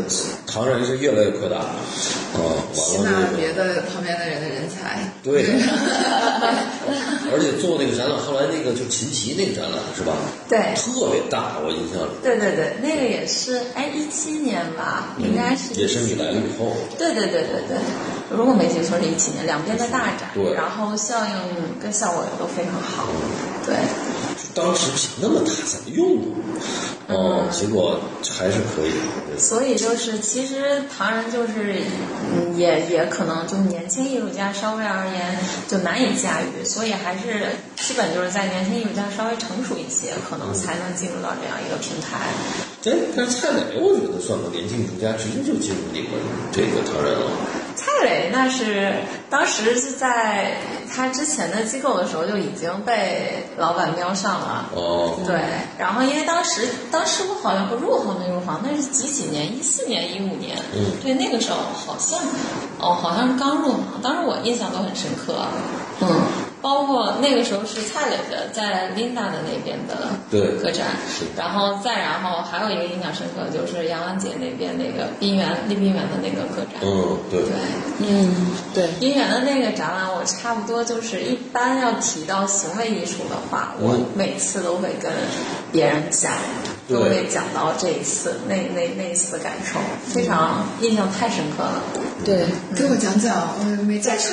唐人是越来越扩大，啊，完了别的旁边的人的人才，对，而且做那个展览，后来那个就琴棋那个展览是吧？对，特别大，我印象里。对对对，那个也是，哎，一七年吧，应该是。也是你来了以后。对对对对对，如果没记错是一七年，两边的大展，对，然后效应跟效果都非常好，对。当时那么大怎么用啊？哦，嗯，结果还是可以的。所以就是，其实唐人就是，嗯，也也可能就年轻艺术家稍微而言就难以驾驭，所以还是基本就是在年轻艺术家稍微成熟一些，可能才能进入到这样一个平台。哎，嗯，但是蔡磊，我觉得算个年轻艺术家，直接就进入你们这个唐人了。蔡磊那是当时是在他之前的机构的时候就已经被老板瞄上了。哦，对，然后因为当时当时我好像不入行没入行，那是几几年？一四年、一五年。嗯，对，那个时候好像哦，好像是刚入行，当时我印象都很深刻。嗯，包括那个时候是蔡磊的在 Linda 的那边的个展，然后再然后还有一个印象深刻就是杨洋姐那边那个冰原立冰原的那个个展。嗯，对对，嗯对，冰原的那个展览，我差不多就是一般要提到行为艺术的话，我每次都会跟别人讲，都会讲到这一次那那那一次的感受，非常印象太深刻了。对，给我讲讲，我没在场。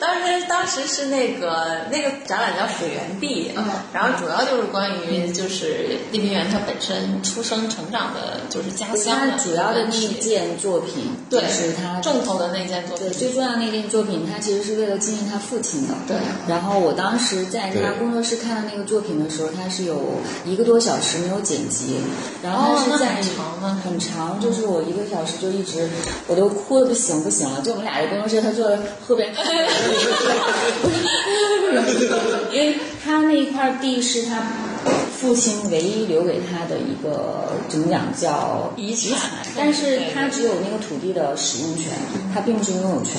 当时当时是那个那个展览叫水源壁，嗯，然后主要就是关于就是立冰原他本身出生成长的就是家乡的，主要的那一件作品，对，是他重头的那件作品，对，最重要的那件作品，他其实是为了纪念他父亲的。对，然后我当时在他工作室看到那个作品的时候，他是有一个多小时没有剪辑，然后他是在，哦，很长呢，很长，就是我一个小时就一直我都哭得不行不行了，就我们俩在工作室，他坐在后边。因为他那块地是他父亲唯一留给他的一个怎么讲叫遗产，但是他只有那个土地的使用权，他并不是拥有权。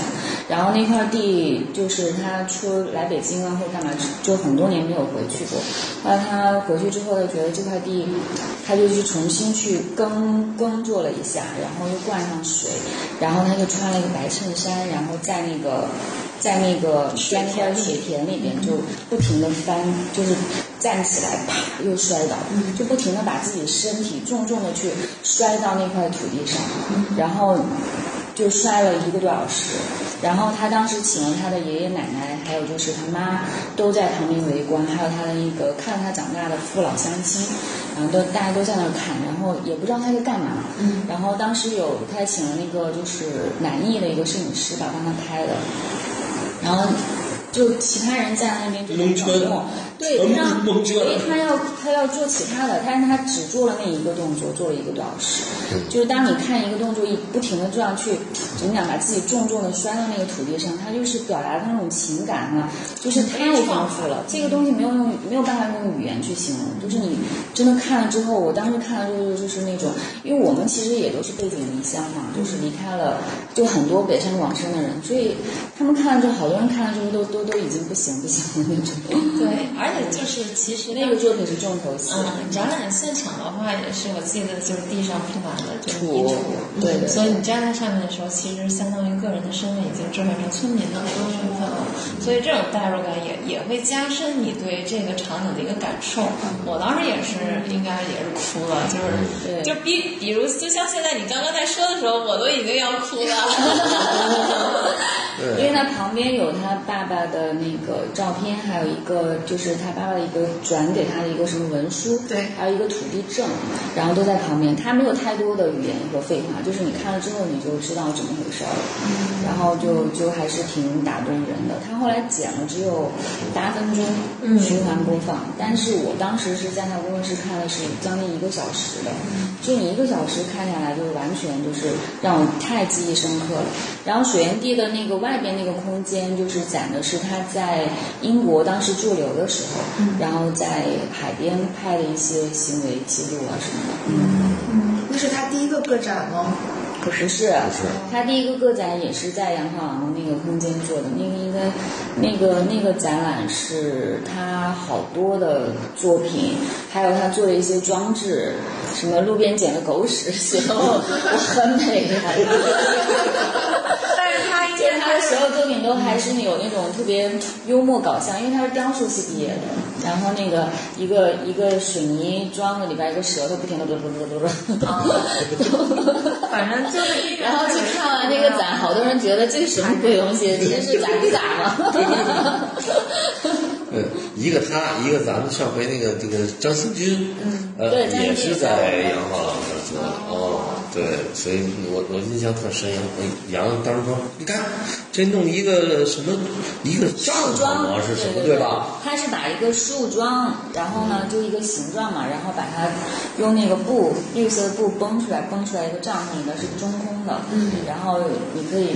然后那块地就是他出来北京啊或者干嘛，就很多年没有回去过。后来他回去之后，他觉得这块地，他就去重新去耕耕作了一下，然后又灌上水，然后他就穿了一个白衬衫，然后在那个。在那个在那边水田里面就不停地翻，就是站起来啪又摔倒，就不停地把自己身体重重地去摔到那块土地上，然后就摔了一个多小时。然后他当时请了他的爷爷奶奶，还有就是他妈都在旁边围观，还有他的那个看他长大的父老乡亲，然后都大家都在那儿看，然后也不知道他在干嘛。嗯，然后当时有他请了那个就是南艺的一个摄影师吧，帮他拍的。然后，就其他人在那边就很冷漠，对，让，所以他要他要做其他的，但是他只做了那一个动作，做了一个多小时。就是当你看一个动作，一不停的这样去，怎么讲，把自己重重的摔到那个土地上，他就是表达的那种情感啊，就是太丰富了。这个东西没有用，没有办法用语言去形容。就是你真的看了之后，我当时看了之后就是那种，因为我们其实也都是背井离乡嘛，就是离开了，就很多北上广深的人，所以他们看了之后，好多人看了之后都都都已经不行不行了那种。对。而且就是，其实那个作品是重头戏。嗯，展览现场的话，也是我记得就是地上铺满了就是泥土，对，所以你站在上面的时候，其实相当于个人的身份已经置换成村民的那种身份了，所以这种代入感也也会加深你对这个场景的一个感受。我当时也是，应该也是哭了，就是就比比如就像现在你刚刚在说的时候，我都已经要哭了。因为他旁边有他爸爸的那个照片，还有一个就是。他爸爸的一个转给他的一个什么文书，对，还有一个土地证，然后都在旁边。他没有太多的语言和废话，就是你看了之后你就知道怎么回事了。嗯，然后就就还是挺打动人的。他后来剪了只有八分钟，嗯，循环播放。但是我当时是在他工作室看了是将近一个小时的，就你一个小时看下来，就完全就是让我太记忆深刻了。然后水源地的那个外边那个空间，就是展的是他在英国当时驻留的时候。嗯，然后在海边拍的一些行为记录啊什么的。嗯嗯，那是他第一个个展吗？不是，不是，他第一个个展也是在杨浩郎那个空间做的，那个应该，那个那个展览是他好多的作品，还有他做的一些装置，什么路边捡的狗屎，然后我很美啊。但是他见他的所有作品都还是有那种特别幽默搞笑，因为他是雕塑系毕业的，然后那个一个一个水泥装的里边一个舌头不停的嘟嘟嘟嘟嘟，反正就是，然后去看完那个展，好多人觉得这是什么鬼东西，这是展不展吗？嗯，一个他，一个咱们上回那个这个张新军，嗯，呃，也是在杨浩老师做的哦。对，所以我我印象特深，杨洋当时说：“你看，这弄一个什么一个帐篷啊，是什么 对, 对, 对, 对吧？”他是把一个树桩，然后呢就一个形状嘛，然后把它用那个布绿色的布绷出来，绷出来一个帐篷，里面是中空的，嗯，然后你可以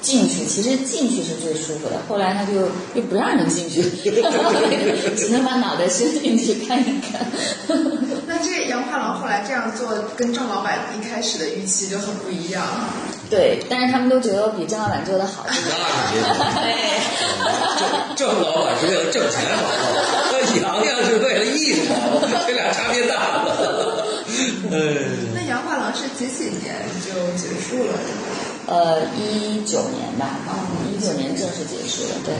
进去，其实进去是最舒服的。后来他就又不让人进去，只能把脑袋伸进去看一看。那这杨画廊后来这样做，跟郑老板一开始。开始的预期就很不一样，对，但是他们都觉得我比郑老板做的好。那郑老板是为了挣钱好，那杨洋是为了艺术好，这俩差别大了。那杨画廊是几几年就结束了？呃，一九年吧，一九年正式结束了，对。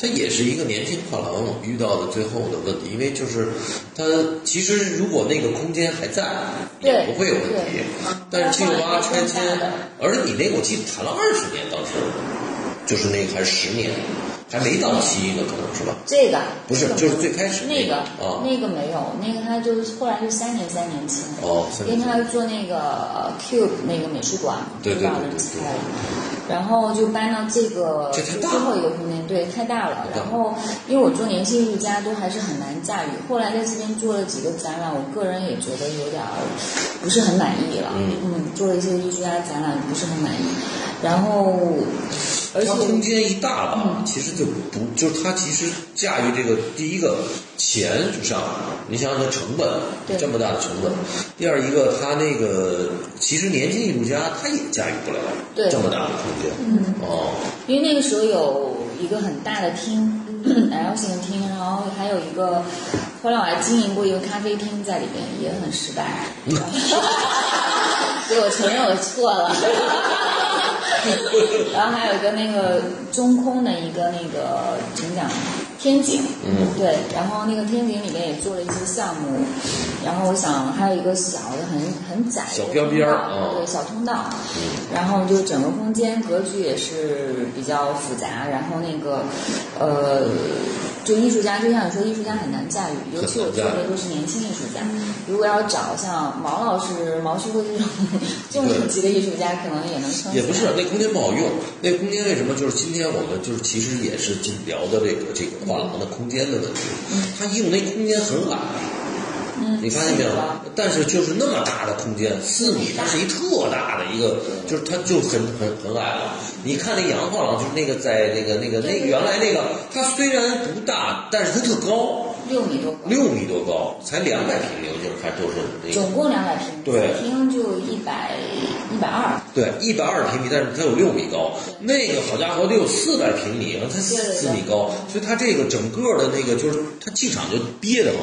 它也是一个年轻画廊遇到的最后的问题，因为就是它其实如果那个空间还在，也不会有问题。但是七六八拆迁，而你那个我记得谈了二十年，当时就是那个还是十年，还没到期呢，可能是吧？这个不是，就是最开始那个啊，那个没有，那个他就是后来就三年三年签哦，因为他做那个 Cube 那个美术馆，对对对对。然后就搬到这个最后一个空间，对，太大了。然后因为我做年轻艺术家都还是很难驾驭，后来在这边做了几个展览，我个人也觉得有点不是很满意了。嗯嗯，做了一些艺术家展览不是很满意。然后，而且它空间一大吧，嗯、其实就不就它其实驾驭这个第一个钱上，你想想它成本这么大的成本，第二一个它那个其实年轻艺术家他也驾驭不了这么大的空间，嗯哦，因为那个时候有一个很大的厅。L 型的厅，然后还有一个，后来我还经营过一个咖啡厅在里边，也很失败，所以我承认我错了。然后还有一个那个中空的一个那个怎么讲天井，嗯，对，然后那个天井里面也做了一些项目，然后我想还有一个小的很很窄的小边边儿，对，小通道，嗯，然后就整个空间格局也是比较复杂，然后那个呃。就艺术家，就像你说，艺术家很难驾驭，尤其我做的都是年轻艺术家。如果要找像毛老师、毛旭辉这种重量级的艺术家，可能也能撑。也不是那空间不好用，那空间为什么？就是今天我们就是其实也是聊的这个这个画廊的空间的问题。他用那空间很矮，嗯，你发现没有？但是就是那么大的空间，四米，它是一特大的一个，就是它就很很很矮了。你看那杨画廊，就是那个在那个那个那个原来那个，它虽然不大，但是它特高，六米多高，六米多高，才两百平流径，还都是那个，总共两百平，对，平就一百一百二，对，一百二十平米，但是它有六米高，那个好家伙得有四百平米，它四米高，所以它这个整个的那个就是它气场就憋得慌，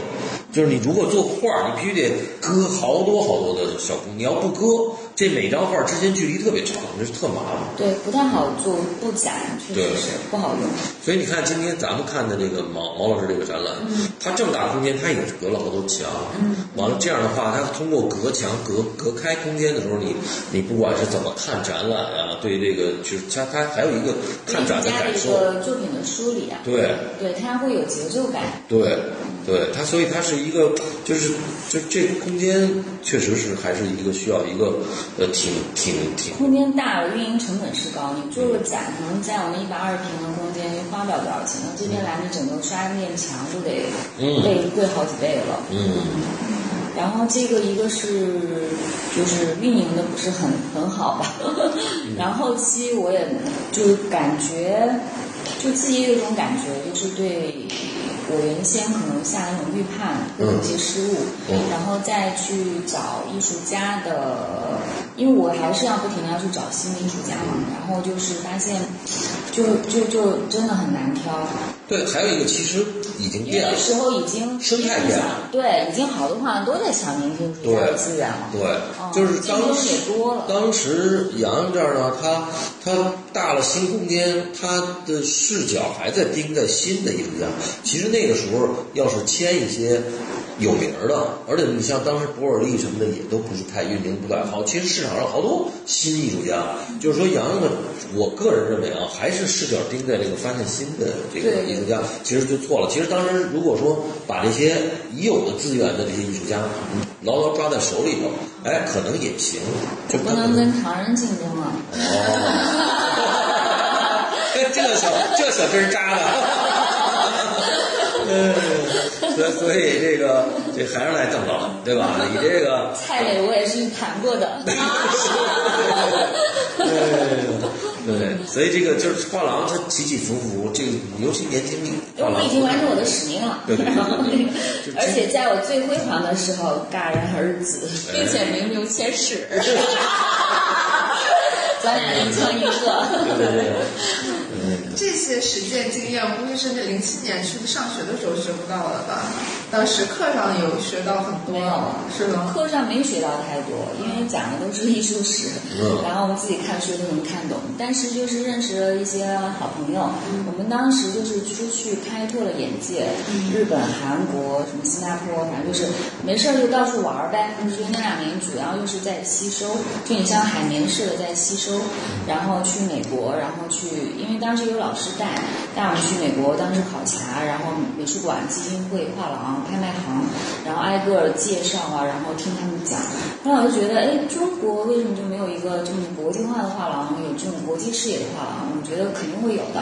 就是你如果做画，你必须得割好多好多的小空，你要不割，这每张画之间距离特别长，这是特麻烦，对，不太好。好做不展，确实是不好用。所以你看，今天咱们看的这个毛毛老师这个展览，嗯、它这么大空间，它也是隔了好多墙。嗯，完了这样的话，它通过隔墙、隔隔开空间的时候，你你不管是怎么看展览啊，对这个就是它它还有一个看展的感受，这个作品的梳理啊，对对，它会有节奏感。对对，它所以它是一个就是就这个空间确实是还是一个需要一个呃挺挺挺空间大了，运营成本是高。做个展，可能在我们一百二十平的空间花不了多少钱，这边来你整个刷面墙就得贵贵好几倍了。嗯，然后这个一个是就是运营的不是很很好吧，然后后期我也就感觉就自己有一种感觉，就是对我原先可能下那种预判会有一些失误，然后再去找艺术家的。因为我还是要不停的去找新艺术家嘛，然后就是发现就就就真的很难挑。对，还有一个其实已经变了，有时候已经生态变了，对，已经好多画廊都在想明星出家的资源了，对，就是当时当时杨洋这儿呢，他他大了新空间，他的视角还在盯在新的艺术家。其实那个时候要是签一些有名的，而且你像当时伯尔利什么的也都不是太运营不太好，其实市场上好多新艺术家，就是说杨洋的，我个人认为啊，还是视角盯在这个发现新的这个艺术家，其实就错了。其实当时如果说把这些已有的资源的这些艺术家牢牢抓在手里头，哎，可能也行，就不能跟唐人竞争了。哦，这个小这小真渣的。所以，所以这个这还是来邓导，对吧？你这个蔡磊，我也是谈过的。对， 对，所以这个就是画廊，它起起伏伏，这个尤其年轻画廊。我已经完成我的使命了。对对对。而且在我最辉煌的时候戛然而止，并且名留千史。咱俩人成一个。对对对。这些实践经验，估计是那零七年去上学的时候学不到的吧？当时课上有学到很多，没有，是吗？课上没学到太多，因为讲的都是艺术史，嗯、然后我们自己看书都能看懂。但是就是认识了一些好朋友，嗯、我们当时就是出去开拓了眼界，嗯、日本、韩国、什么新加坡，反正就是没事就到处玩呗。所以那两年主要就是在吸收，就你像海绵似的在吸收，然后去美国，然后去，因为当时有老师带带我们去美国，当时考察，然后美术馆、基金会、画廊、拍卖行，然后挨个介绍啊，然后听他们讲。后来我就觉得，哎，中国为什么就没有一个这么国际化的画廊，有这种国际视野的画廊？我觉得肯定会有的。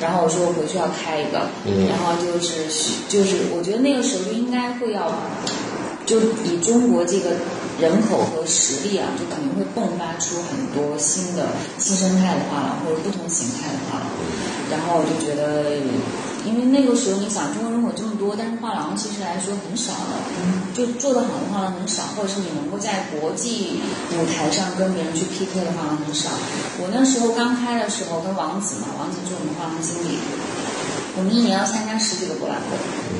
然后我说我回去要开一个，然后就是就是，我觉得那个时候就应该会要，就以中国这个人口和实力啊，就可能会迸发出很多新的新生态的画廊，或者不同形态的画廊。然后我就觉得，因为那个时候你想，中国人口这么多，但是画廊其实来说很少的，就做得好的画廊很少，或者是你能够在国际舞台上跟别人去 P K 的画廊很少。我那时候刚开的时候跟王子嘛，王子就是我们画廊经理。我们一年要参加十几个博览会，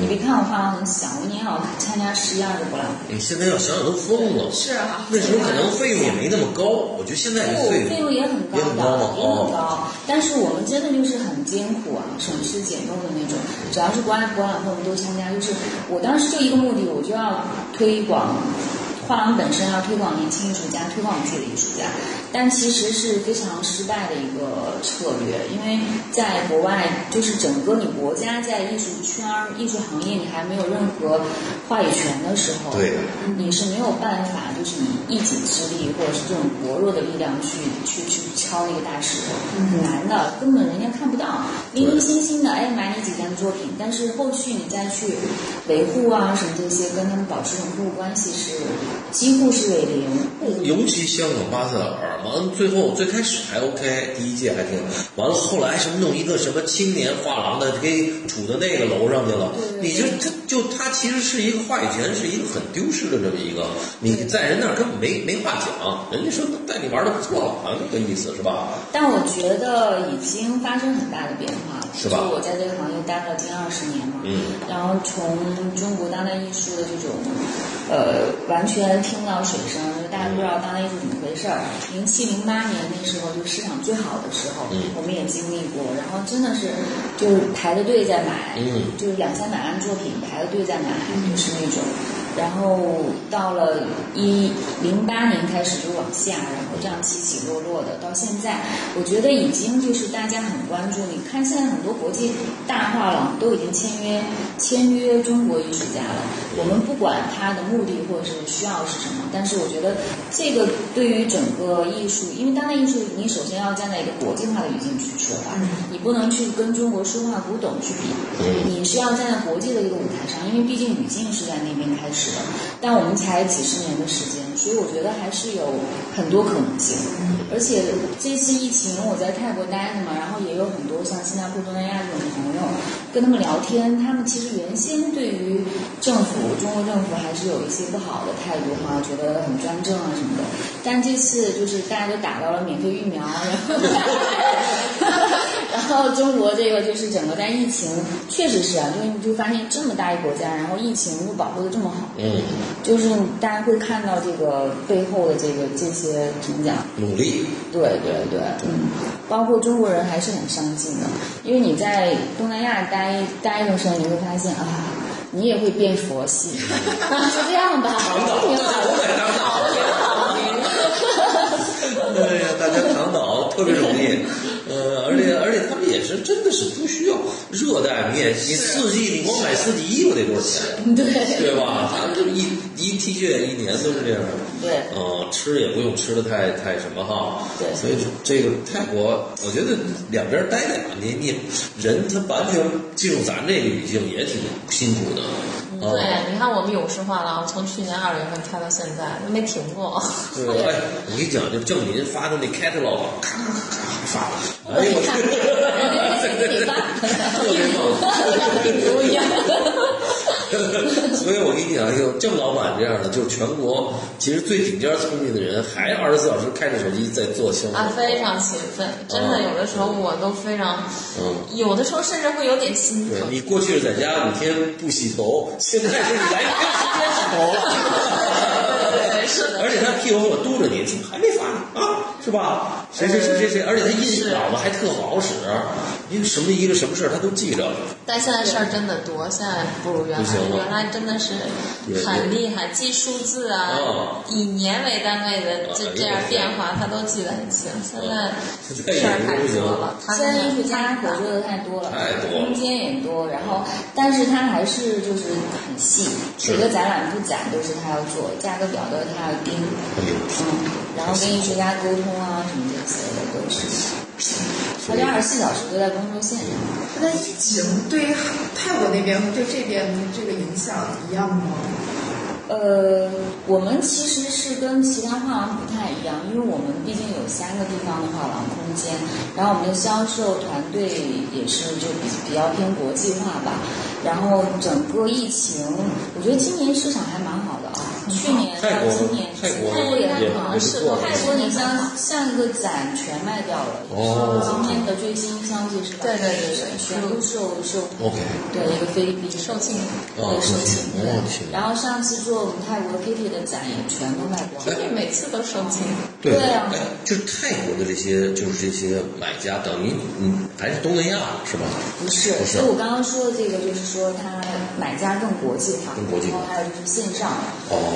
你别看我画廊很小，我一年要参加十一二个博览会。你现在要想想都疯了。是啊，那时候可能费用也没那么高，我觉得现在这费用费用也很高的，也很高，也很高。但是我们真的就是很艰苦啊，省吃俭用的那种。只要是国外博览会，我们都参加。就是我当时就一个目的，我就要推广。画廊本身要推广年轻艺术家，推广自己的艺术家，但其实是非常失败的一个策略，因为在国外，就是整个你国家在艺术圈、艺术行业你还没有任何话语权的时候，对，你是没有办法，就是你一己之力或者是这种薄弱的力量去去去敲那个大石头，很难的，根本人家看不到，零零星星的，哎，买你几件作品，但是后续你再去维护啊什么这些，跟他们保持种客户关系是。几乎是为零，尤其香港巴塞尔，完了最后最开始还 OK， 第一届还挺，完了后来什么弄一个什么青年画廊的给杵到那个楼上去了，你就他就他其实是一个话语权是一个很丢失的这么一个，你在人那儿根本没没话讲，人家说带你玩的不错了，好像那个意思是吧？但我觉得已经发生很大的变化了，是吧？就是我在这个行业待了近二十年嘛，嗯，然后从中国当代艺术的这种，呃，完全。听到水声，大家不知道当代艺术怎么回事儿。零七零八年那时候，就市场最好的时候，我们也经历过。然后真的是，就是排着队在买，就是两三百万作品排着队在买，就是那种。然后到了一零八年开始就往下，然后这样起起落落的，到现在，我觉得已经就是大家很关注。你看现在很多国际大画廊都已经签约签约中国艺术家了。我们不管他的目的或者是需要是什么，但是我觉得这个对于整个艺术，因为当代艺术你首先要站在一个国际化的语境去说吧，你不能去跟中国书画古董去比，你是要站在国际的一个舞台上，因为毕竟语境是在那边开始。始的，但我们才几十年的时间，所以我觉得还是有很多可能性。而且这次疫情我在泰国待着嘛，然后也有很多像新加坡、东南亚这种朋友，跟他们聊天，他们其实原先对于政府、中国政府还是有一些不好的态度哈，觉得很专政啊什么的。但这次就是大家都打到了免费疫苗，然后然后中国这个就是整个在疫情，确实是啊，因为你就发现这么大一国家，然后疫情又保护的这么好，嗯，就是大家会看到这个背后的这个这些怎么讲努力，对对对，嗯，包括中国人还是很上进的，因为你在东南亚待待一段时间，你会发现啊，你也会变佛系，就这样吧，挺好的，好的挺好的，对呀，大家躺倒特别容易。呃，而且而且他们也是真的是不需要热带面，你四季你光买四季衣服得多少钱？对对吧？他们就一一 T 恤一年都是这样的。对，嗯、呃，吃也不用吃的太太什么哈。对，所以这个泰国，我觉得两边待两年，你人他完全进入咱这个语境也挺辛苦的。对，你看我们有事化了，从去年二月份开到现在都没停过。对，哎，我跟你讲，就郑林发的那 catalog， 咔咔发，哎呦，对对对，特别棒，不一样。所以我跟你讲，有郑老板这样的，就是全国其实最顶尖聪明的人，还二十四小时开着手机在做新闻啊，非常勤奋，真的，有的时候我都非常，嗯，有的时候甚至会有点心疼。你过去在家五天不洗头。现在是你来一个时间洗头了，是的，而且他屁股我嘟着你，怎么还没发啊？是吧？谁谁谁谁谁，而且他印脑子还特好使，因为什么一个什么事儿他都记着。但现在事儿真的多，现在不如原来，原来真的是很厉害，记数字啊，以年为单位的这这样变化他都记得很清。现在事儿太多了，现在艺术家合作的太多了，空间也多，然后但是他还是就是很细，每个展览布展都是他要做，价格表都是他要定，嗯，然后跟艺术家沟通啊什么这些的都是。好像二十四小时都在工作线上。那疫情对于泰国那边和对这边这个影响一样吗？呃，我们其实是跟其他画廊不太一样，因为我们毕竟有三个地方的画廊空间，然后我们的销售团队也是就比比较偏国际化吧。然后整个疫情，我觉得今年市场还蛮好的啊。去年到今年，泰国也好像是，泰国你像上一个展全卖掉了，是今天的最新消息是吧？对对对对，全都售售。OK。对，一个菲律宾售罄，对售罄，对。然后上次做我们泰国 Kitty 的展也全都卖光了，所以每次都售罄。对啊，就是泰国的这些就是这些买家，等于嗯还是东南亚是吧？不是，所以我刚刚说的这个就是说他买家更国际化，然后还有就是线上。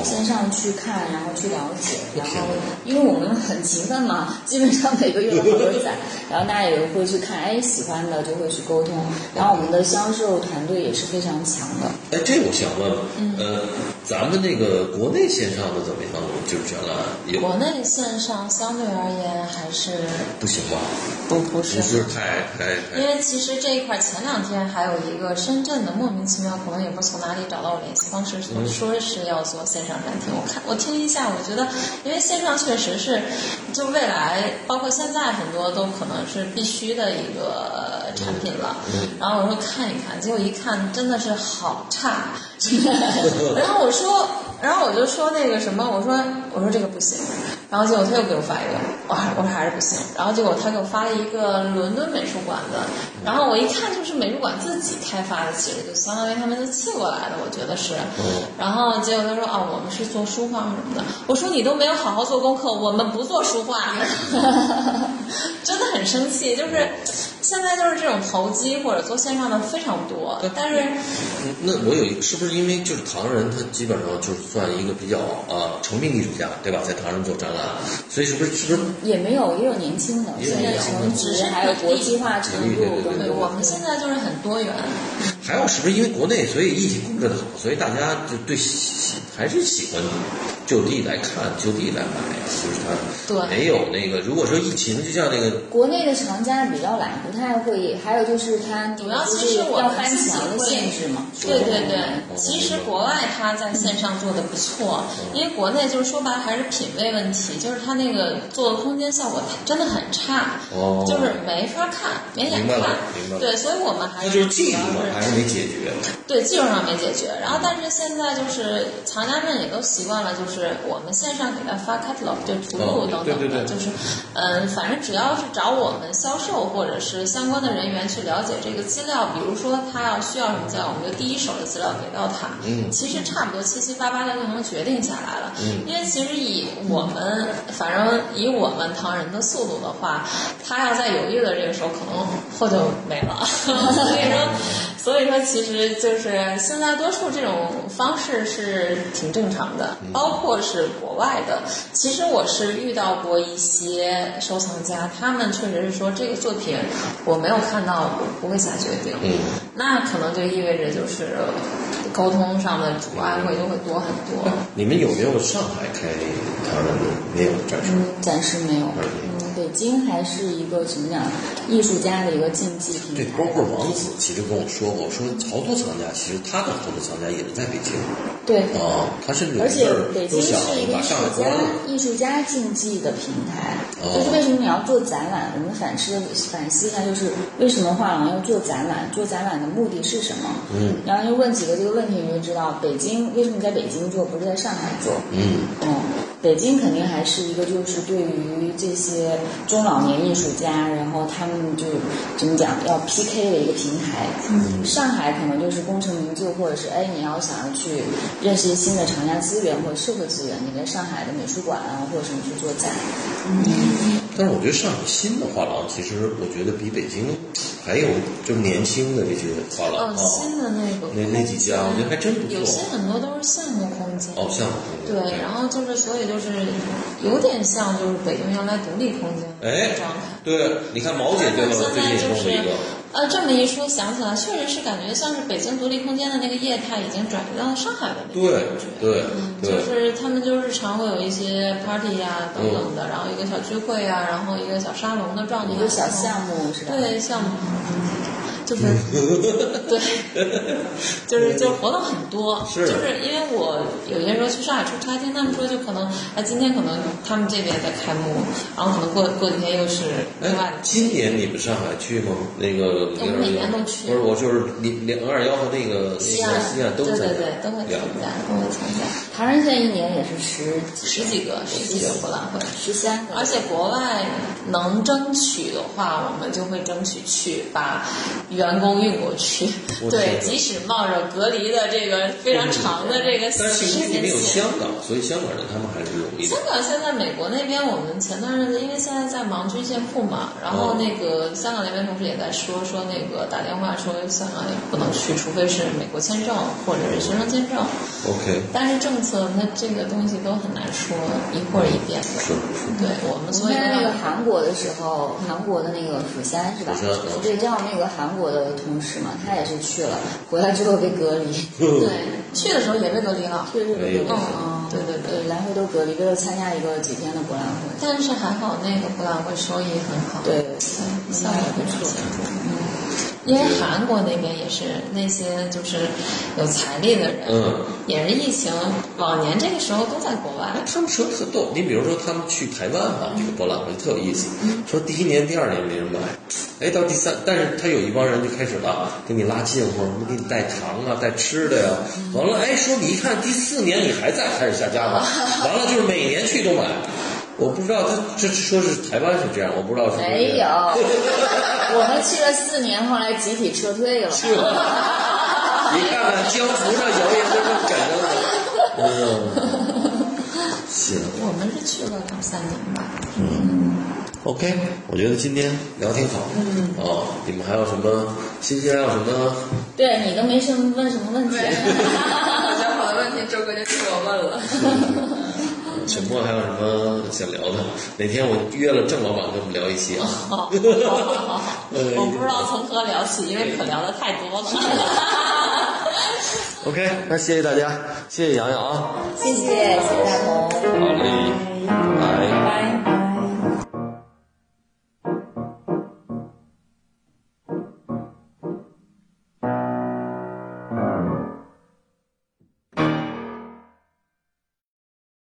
线上去看，然后去了解，然后因为我们很勤奋嘛，基本上每个月有好多展，然后大家也会去看，哎，喜欢的就会去沟通，然后我们的销售团队也是非常强的。哎，这我想问，嗯、呃，咱们那个国内线上的怎么样？就是展览，国内线上相对而言还是不行吧？不不是，不是太太。因为其实这一块前两天还有一个深圳的莫名其妙，可能也不从哪里找到我联系方式，说、嗯、说是要做线上。上展厅，我看我听一下，我觉得，因为线上确实是，就未来包括现在很多都可能是必须的一个产品了。然后我说看一看，结果一看真的是好差。然后我说，然后我就说那个什么，我说我说这个不行。然后结果他又给我发一个，我还我说还是不行。然后结果他给我发了一个伦敦美术馆的，然后我一看就是美术馆自己开发的，其实就相当于他们是借过来的，我觉得是。然后结果他说啊、哦，我们是做书画什么的。我说你都没有好好做功课，我们不做书画，真的很生气。就是现在就是这种投机或者做线上的非常多，但是那我有是不是因为就是唐人他基本上就是算一个比较啊、呃、成名艺术家对吧，在唐人做展览。所以是不是是不是也没有，也有年轻的，现在城市还有国际化程度，我们现在就是很多元，还有是不是因为国内所以疫情控制的好，所以大家就对还是喜欢就地来看，就地来买，就是它没有那个。如果说疫情，就像那个国内的厂家比较懒，不太会。还有就是它主要其实我翻墙的限制嘛。对对对，其实国外它在线上做的不错，因为国内就是说白还是品味问题，就是它那个做的空间效果真的很差，哦、就是没法看，没眼看。明白了，明白了。对，所以我们还是就是技术上还是没解决。对，技术上没解决。然后，但是现在就是厂家们也都习惯了，就是。是我们线上给他发 catalog 就图录等等的，哦、对对对就是，嗯、呃，反正只要是找我们销售或者是相关的人员去了解这个资料，比如说他要需要什么资料，我们就第一手的资料给到他。嗯，其实差不多七七八八的就能决定下来了。嗯，因为其实以我们，反正以我们唐人的速度的话，他要在犹豫的这个时候，可能后就没了。所以说，所以说其实就是现在多数这种方式是挺正常的，包括。或是国外的，其实我是遇到过一些收藏家，他们确实是说这个作品我没有看到，我不会下决定。嗯，那可能就意味着就是沟通上的阻碍会就会多很多。你们有没有上海开唐人路？没有，暂时。嗯，暂时没有。嗯，北京还是一个怎么讲，艺术家的一个竞技平台。对，包括王子其实跟我说过，说好多藏家，其实他的好多藏家也是在北京。对。啊，他甚至而且北京。是一个艺术家艺术家竞技的平台，就是为什么你要做展览？我们反思反思一下，就是为什么画廊要做展览？做展览的目的是什么？嗯，然后就问几个这个问题，你就知道北京为什么在北京做，不是在上海做？嗯嗯，北京肯定还是一个就是对于这些中老年艺术家，然后他们就怎么讲要 P K 的一个平台。嗯，上海可能就是功成名就，或者是哎你要想要去认识新的厂家资源或者社会。资源，你在上海的美术馆啊，或者什么去做展。嗯，但是我觉得上海新的画廊，其实我觉得比北京还有就是年轻的这些画廊啊、哦，新的那个那那几家，我觉得还真不错。有些很多都是项目空间哦，项目空间对，对然后就是所以就是有点像就是北京原来独立空间哎，对，你看毛姐对吧？最近弄了一个。呃，这么一说想起来，确实是感觉像是北京独立空间的那个业态已经转移到上海的那个感觉。对对对，就是他们就日常会有一些 party 呀、啊、等等的，嗯、然后一个小聚会啊，然后一个小沙龙的状态，一个小项目是吧？对项目。嗯就是，对，就是就活动很多，是就是因为我有些时候去上海出差，听他们说就可能啊，今天可能他们这边在开幕，然后可能过过几天又是另外的。今年你们上海去吗？那个我们每年都去，不是我就是零零二幺和那个西安西安都参加，对对对，都会参加，都会参加。唐人街一年也是十十几个十几个博览会，十三个，而且国外能争取的话，我们就会争取去把。员工运过去，对，即使冒着隔离的这个非常长的这个时间线，香港，所以香港人他们还是容易。香港现在美国那边，我们前段日子因为现在在忙军械库嘛，然后那个香港那边同事也在说说那个打电话说香港也不能去，除非是美国签证或者是学生签证。OK。但是政策那这个东西都很难说一会儿一变的。是。对我们所以那个韩国的时候，韩国的那个釜山是吧？对，正好那个韩国。我的同事嘛，他也是去了，回来之后被隔离。对，去的时候也被隔离了。对，被隔离了。对对对，来回都隔离，为了参加一个几天的博览会。但是还好，那个博览会收益很好。对，效果不错。嗯，因为韩国那边也是那些就是有财力的人，嗯，也是疫情往年这个时候都在国外。他们说的很逗，你比如说他们去台湾啊，这个博览会特有意思，说第一年、第二年没人买，哎，到第三，但是他有一帮人就开始了，给你拉近乎，给你带糖啊、带吃的呀、啊，完了，哎，说你一看第四年你还在，开始下架了，完了就是每年去都买。我不知道他这说是台湾是这样，我不知道是没有，我们去了四年，后来集体撤退了。是吗？你看看江湖上谣言都这么感动的。嗯，行。我们是去了两三年吧。嗯。OK， 我觉得今天聊挺好。嗯。哦，你们还有什么？新鲜还有什么？对你都没什么问什么问题。我想好的问题，周哥就替我问了。沈墨还有什么想聊的？哪天我约了郑老板跟我们聊一期啊？我不知道从何聊起，因为可聊的太多了。OK， 那谢谢大家，谢谢洋洋啊，谢谢谢谢大鹏，好嘞，拜拜。